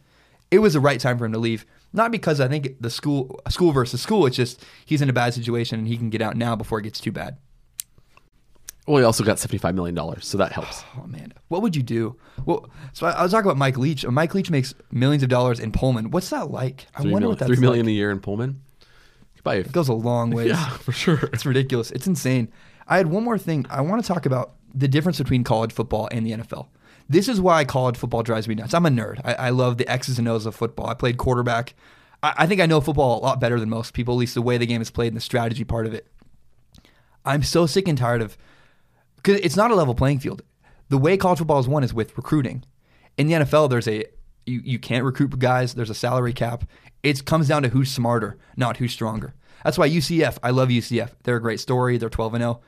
It was the right time for him to leave. Not because I think the school school versus school. It's just he's in a bad situation, and he can get out now before it gets too bad. Well, he also got seventy-five million dollars, so that helps. Oh, man. What would you do? Well, so I, I was talking about Mike Leach. Mike Leach makes millions of dollars in Pullman. What's that like? I wonder what that's like. three million dollars a year in Pullman? Buy a, it goes a long way. Yeah, for sure. It's ridiculous. It's insane. I had one more thing. I want to talk about the difference between college football and the N F L. This is why college football drives me nuts. I'm a nerd. I, I love the X's and O's of football. I played quarterback. I, I think I know football a lot better than most people, at least the way the game is played and the strategy part of it. I'm so sick and tired of... because it's not a level playing field. The way college football is won is with recruiting. In the N F L, there's a You you can't recruit guys. There's a salary cap. It comes down to who's smarter, not who's stronger. That's why U C F, I love U C F. They're a great story. They're twelve and oh.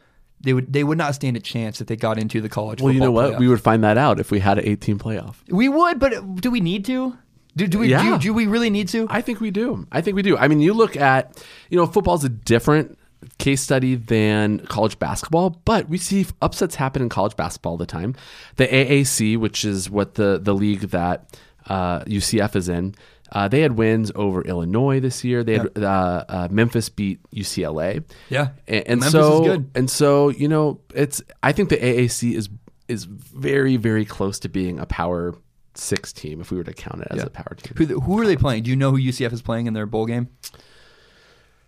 They would they would not stand a chance if they got into the college well, football playoff. Well, you know what? Playoff. We would find that out if we had an eighteen playoff. We would, but do we need to? Do, do we yeah. do, do we really need to? I think we do. I think we do. I mean, you look at, you know, football's a different case study than college basketball, but we see upsets happen in college basketball all the time. The A A C, which is what the, the league that uh, U C F is in, Uh, they had wins over Illinois this year. They had yeah. uh, uh, Memphis beat U C L A. Yeah, and, and Memphis so is good. And so you know, it's. I think the A A C is is very very close to being a Power Six team if we were to count it as yeah. a Power Team. Who, who are they playing? Do you know who U C F is playing in their bowl game?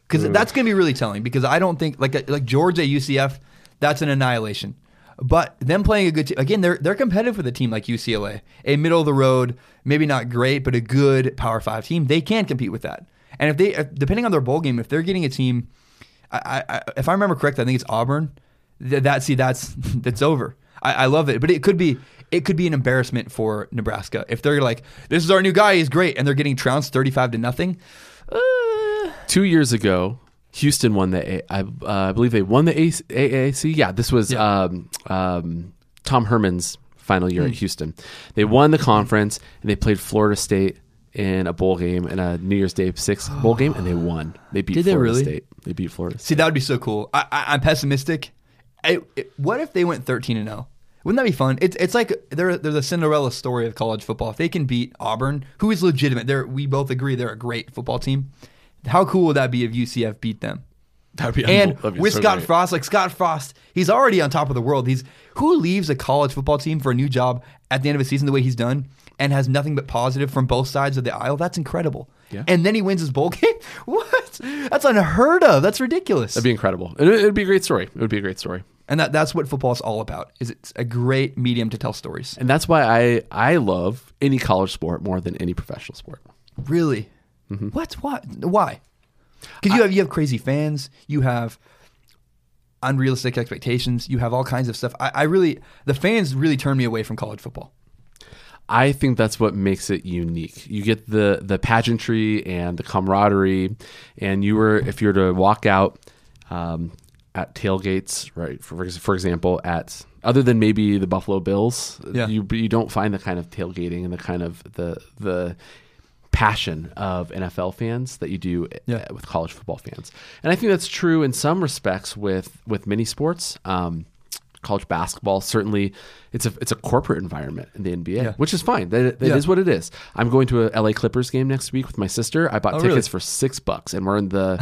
Because that's going to be really telling. Because I don't think like like Georgia U C F, that's an annihilation. But them playing a good team, again, they're they're competitive with a team like U C L A, a middle of the road, maybe not great, but a good Power Five team. They can compete with that. And if they, depending on their bowl game, if they're getting a team, I, I, if I remember correctly, I think it's Auburn. That see, that's that's over. I, I love it, but it could be it could be an embarrassment for Nebraska if they're like, this is our new guy, he's great, and they're getting trounced thirty-five to nothing. Uh. Two years ago. Houston won the, A- I, uh, I believe they won the A A C. Yeah, this was yeah. Um, um, Tom Herman's final year mm. at Houston. They won the conference, and they played Florida State in a bowl game, in a New Year's Day six bowl game, and they won. They beat Did Florida they really? State. They beat Florida State. See, that would be so cool. I, I, I'm pessimistic. I, it, what if they went thirteen and oh? Wouldn't that be fun? It's it's like they're they're the Cinderella story of college football. If they can beat Auburn, who is legitimate, they're, we both agree they're a great football team. How cool would that be if U C F beat them? That'd be and that'd be with so Scott great. Frost, like Scott Frost, he's already on top of the world. He's who leaves a college football team for a new job at the end of a season the way he's done and has nothing but positive from both sides of the aisle? That's incredible. Yeah. And then he wins his bowl game? What? That's unheard of. That's ridiculous. That'd be incredible. It would be a great story. It would be a great story. And that, that's what football is all about, is it's a great medium to tell stories. And that's why I, I love any college sport more than any professional sport. Really? Mm-hmm. What? What? Why? Because you have you have crazy fans. You have unrealistic expectations. You have all kinds of stuff. I, I really the fans really turn me away from college football. I think that's what makes it unique. You get the the pageantry and the camaraderie, and you were if you were to walk out um, at tailgates, right? For for example, at other than maybe the Buffalo Bills, yeah. you you don't find the kind of tailgating and the kind of the the. passion of N F L fans that you do yeah. with college football fans. And I think that's true in some respects with, with many sports. Um, college basketball, certainly it's a, it's a corporate environment in the N B A, yeah. which is fine. That, that yeah. is what it is. I'm going to a L A Clippers game next week with my sister. I bought oh, tickets really? for six bucks and we're in the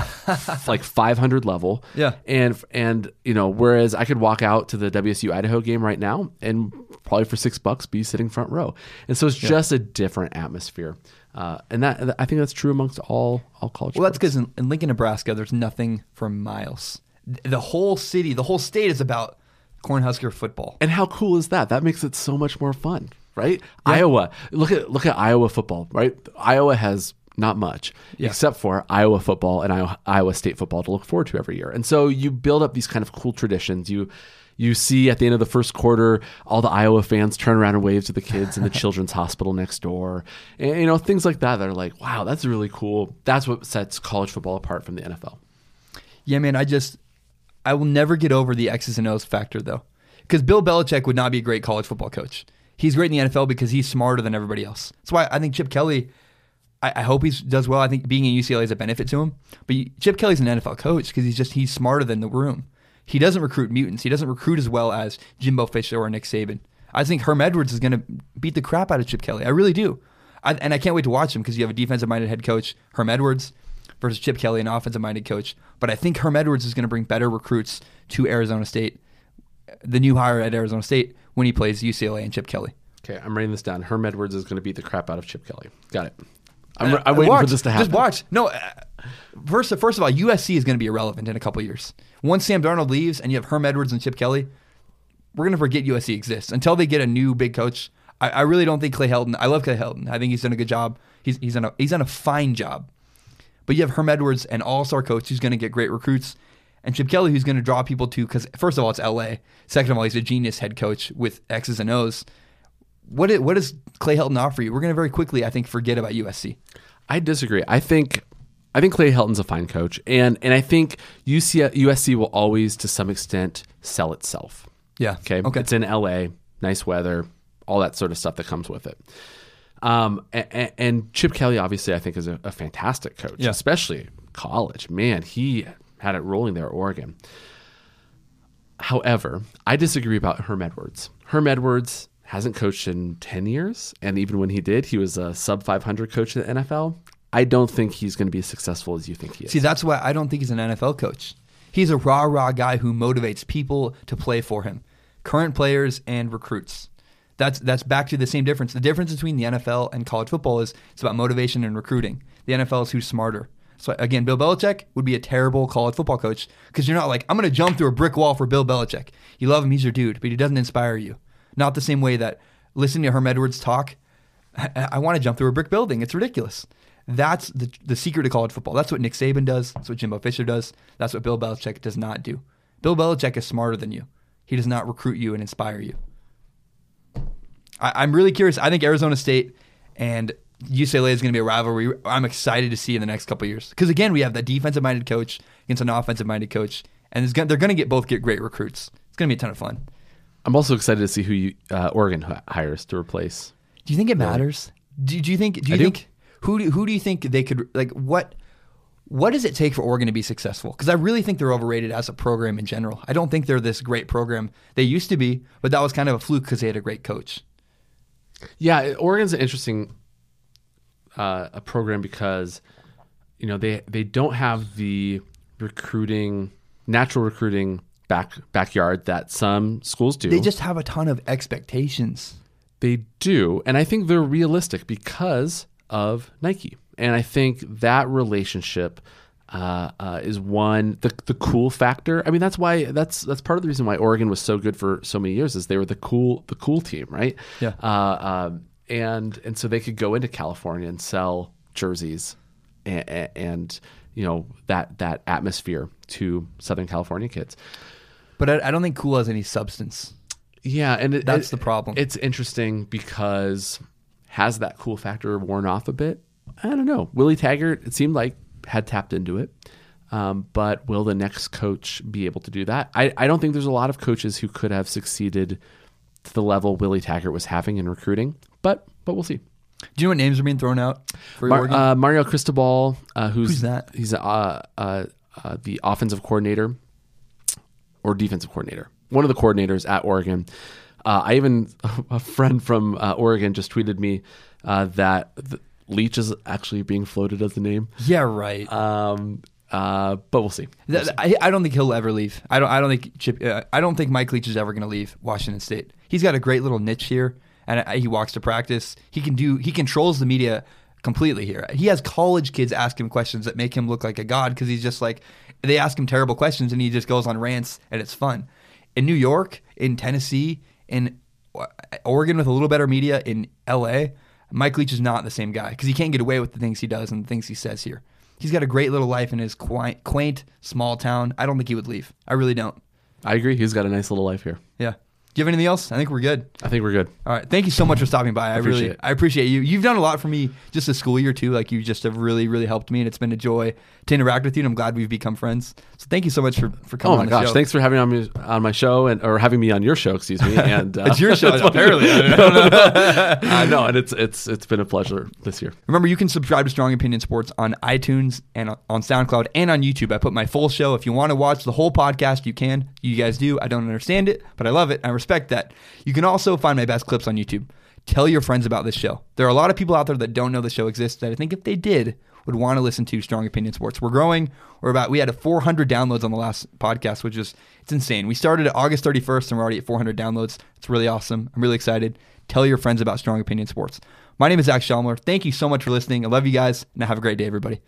like five hundred level. Yeah. And, and, you know, whereas I could walk out to the W S U Idaho game right now and probably for six bucks be sitting front row. And so it's just yeah. a different atmosphere. Uh, and that I think that's true amongst all all college. Well, sports. That's because in, in Lincoln, Nebraska, there's nothing for miles. The whole city, the whole state is about Cornhusker football. And how cool is that? That makes it so much more fun, right? Yeah. Iowa, look at look at Iowa football, right? Iowa has not much yeah. except for Iowa football and Iowa, Iowa State football to look forward to every year. And so you build up these kind of cool traditions. You. You see at the end of the first quarter, all the Iowa fans turn around and wave to the kids in the children's hospital next door. And, you know, things like that. They're like, wow, that's really cool. That's what sets college football apart from the N F L. Yeah, man, I just, I will never get over the X's and O's factor, though. Because Bill Belichick would not be a great college football coach. He's great in the N F L because he's smarter than everybody else. That's why I think Chip Kelly, I, I hope he does well. I think being in U C L A is a benefit to him. But you, Chip Kelly's an N F L coach because he's just, he's smarter than the room. He doesn't recruit mutants. He doesn't recruit as well as Jimbo Fisher or Nick Saban. I think Herm Edwards is going to beat the crap out of Chip Kelly. I really do. I, and I can't wait to watch him because you have a defensive-minded head coach, Herm Edwards, versus Chip Kelly, an offensive-minded coach. But I think Herm Edwards is going to bring better recruits to Arizona State, the new hire at Arizona State, when he plays U C L A and Chip Kelly. Okay, I'm writing this down. Herm Edwards is going to beat the crap out of Chip Kelly. Got it. I'm, I'm waiting watch, for this to happen. Just watch. No, uh, first, first of all, U S C is going to be irrelevant in a couple of years. Once Sam Darnold leaves and you have Herm Edwards and Chip Kelly, we're going to forget U S C exists until they get a new big coach. I, I really don't think Clay Helton. I love Clay Helton. I think he's done a good job. He's he's done a, he's done a fine job. But you have Herm Edwards, an all-star coach who's going to get great recruits, and Chip Kelly who's going to draw people to because, first of all, it's L A. Second of all, he's a genius head coach with X's and O's. what it, what does Clay Helton offer you? We're going to very quickly, I think, forget about U S C. I disagree. I think I think Clay Helton's a fine coach, and and I think U S C will always, to some extent, sell itself. Yeah. Okay. Okay. It's in L A, nice weather, all that sort of stuff that comes with it. Um, and, and Chip Kelly, obviously, I think is a, a fantastic coach, yeah. especially college. Man, he had it rolling there at Oregon. However, I disagree about Herm Edwards. Herm Edwards hasn't coached in ten years, and even when he did, he was a sub five hundred coach in the N F L. I don't think he's going to be as successful as you think he is. See, that's why I don't think he's an N F L coach. He's a rah-rah guy who motivates people to play for him, current players and recruits. That's that's back to the same difference. The difference between the N F L and college football is it's about motivation and recruiting. The N F L is who's smarter. So again, Bill Belichick would be a terrible college football coach because you're not like, I'm going to jump through a brick wall for Bill Belichick. You love him, he's your dude, but he doesn't inspire you. Not the same way that listening to Herm Edwards talk, I, I want to jump through a brick building. It's ridiculous. That's the the secret to college football. That's what Nick Saban does. That's what Jimbo Fisher does. That's what Bill Belichick does not do. Bill Belichick is smarter than you. He does not recruit you and inspire you. I'm really curious. I think Arizona State and U C L A is going to be a rivalry I'm excited to see in the next couple of years. Because, again, we have that defensive-minded coach against an offensive-minded coach. And it's gonna, they're going to get both get great recruits. It's going to be a ton of fun. I'm also excited to see who you, uh, Oregon hires to replace. Do you think it matters? Do, do you think? Do you I think do. Who do, who do you think they could – like what what does it take for Oregon to be successful? Because I really think they're overrated as a program in general. I don't think they're this great program. They used to be, but that was kind of a fluke because they had a great coach. Yeah, Oregon's an interesting uh, a program because you know they, they don't have the recruiting natural recruiting back backyard that some schools do. They just have a ton of expectations. They do, and I think they're realistic because of Nike, and I think that relationship uh, uh, is one the the cool factor. I mean, that's why that's that's part of the reason why Oregon was so good for so many years is they were the cool the cool team, right? Yeah. Uh, um, and and so they could go into California and sell jerseys, and, and you know that that atmosphere to Southern California kids. But I, I don't think cool has any substance. Yeah, and it, that's it, the problem. It's interesting because has that cool factor worn off a bit? I don't know. Willie Taggart, it seemed like, had tapped into it. Um, but will the next coach be able to do that? I, I don't think there's a lot of coaches who could have succeeded to the level Willie Taggart was having in recruiting. But but we'll see. Do you know what names are being thrown out for Mar- Oregon? Uh, Mario Cristobal, uh, who's, who's that? He's uh, uh, uh, the offensive coordinator or defensive coordinator. One of the coordinators at Oregon. Uh, I even, a friend from uh, Oregon just tweeted me uh, that Leach is actually being floated as the name. Yeah, right. Um, uh, but we'll see. We'll see. I, I don't think he'll ever leave. I don't. I don't think. Chip, uh, I don't think Mike Leach is ever going to leave Washington State. He's got a great little niche here, and I, he walks to practice. He can do. He controls the media completely here. He has college kids ask him questions that make him look like a god because he's just like they ask him terrible questions and he just goes on rants and it's fun. In New York, in Tennessee. In Oregon with a little better media, in L A, Mike Leach is not the same guy because he can't get away with the things he does and the things he says here. He's got a great little life in his quaint, quaint small town. I don't think he would leave. I really don't. I agree. He's got a nice little life here. Yeah. Do you have anything else? I think we're good. I think we're good. All right. Thank you so much for stopping by. I, I really, it. I appreciate you. You've done a lot for me just this school year too. Like you just have really, really helped me, and it's been a joy to interact with you. And I'm glad we've become friends. So thank you so much for, for coming. Oh my on the gosh! Show. Thanks for having on me on my show and or having me on your show. Excuse me. And uh, it's your show apparently. I don't know. I know, and it's it's it's been a pleasure this year. Remember, you can subscribe to Strong Opinion Sports on iTunes and on SoundCloud and on YouTube. I put my full show. If you want to watch the whole podcast, you can. You guys do. I don't understand it, but I love it. I respect that. You can also find my best clips on YouTube. Tell your friends about this show. There are a lot of people out there that don't know the show exists that I think if they did would want to listen to Strong Opinion Sports. We're growing. We're about, we had a four hundred downloads on the last podcast, which is, it's insane. We started at August thirty-first and we're already at four hundred downloads. It's really awesome. I'm really excited. Tell your friends about Strong Opinion Sports. My name is Zach Schomler. Thank you so much for listening. I love you guys and have a great day, everybody.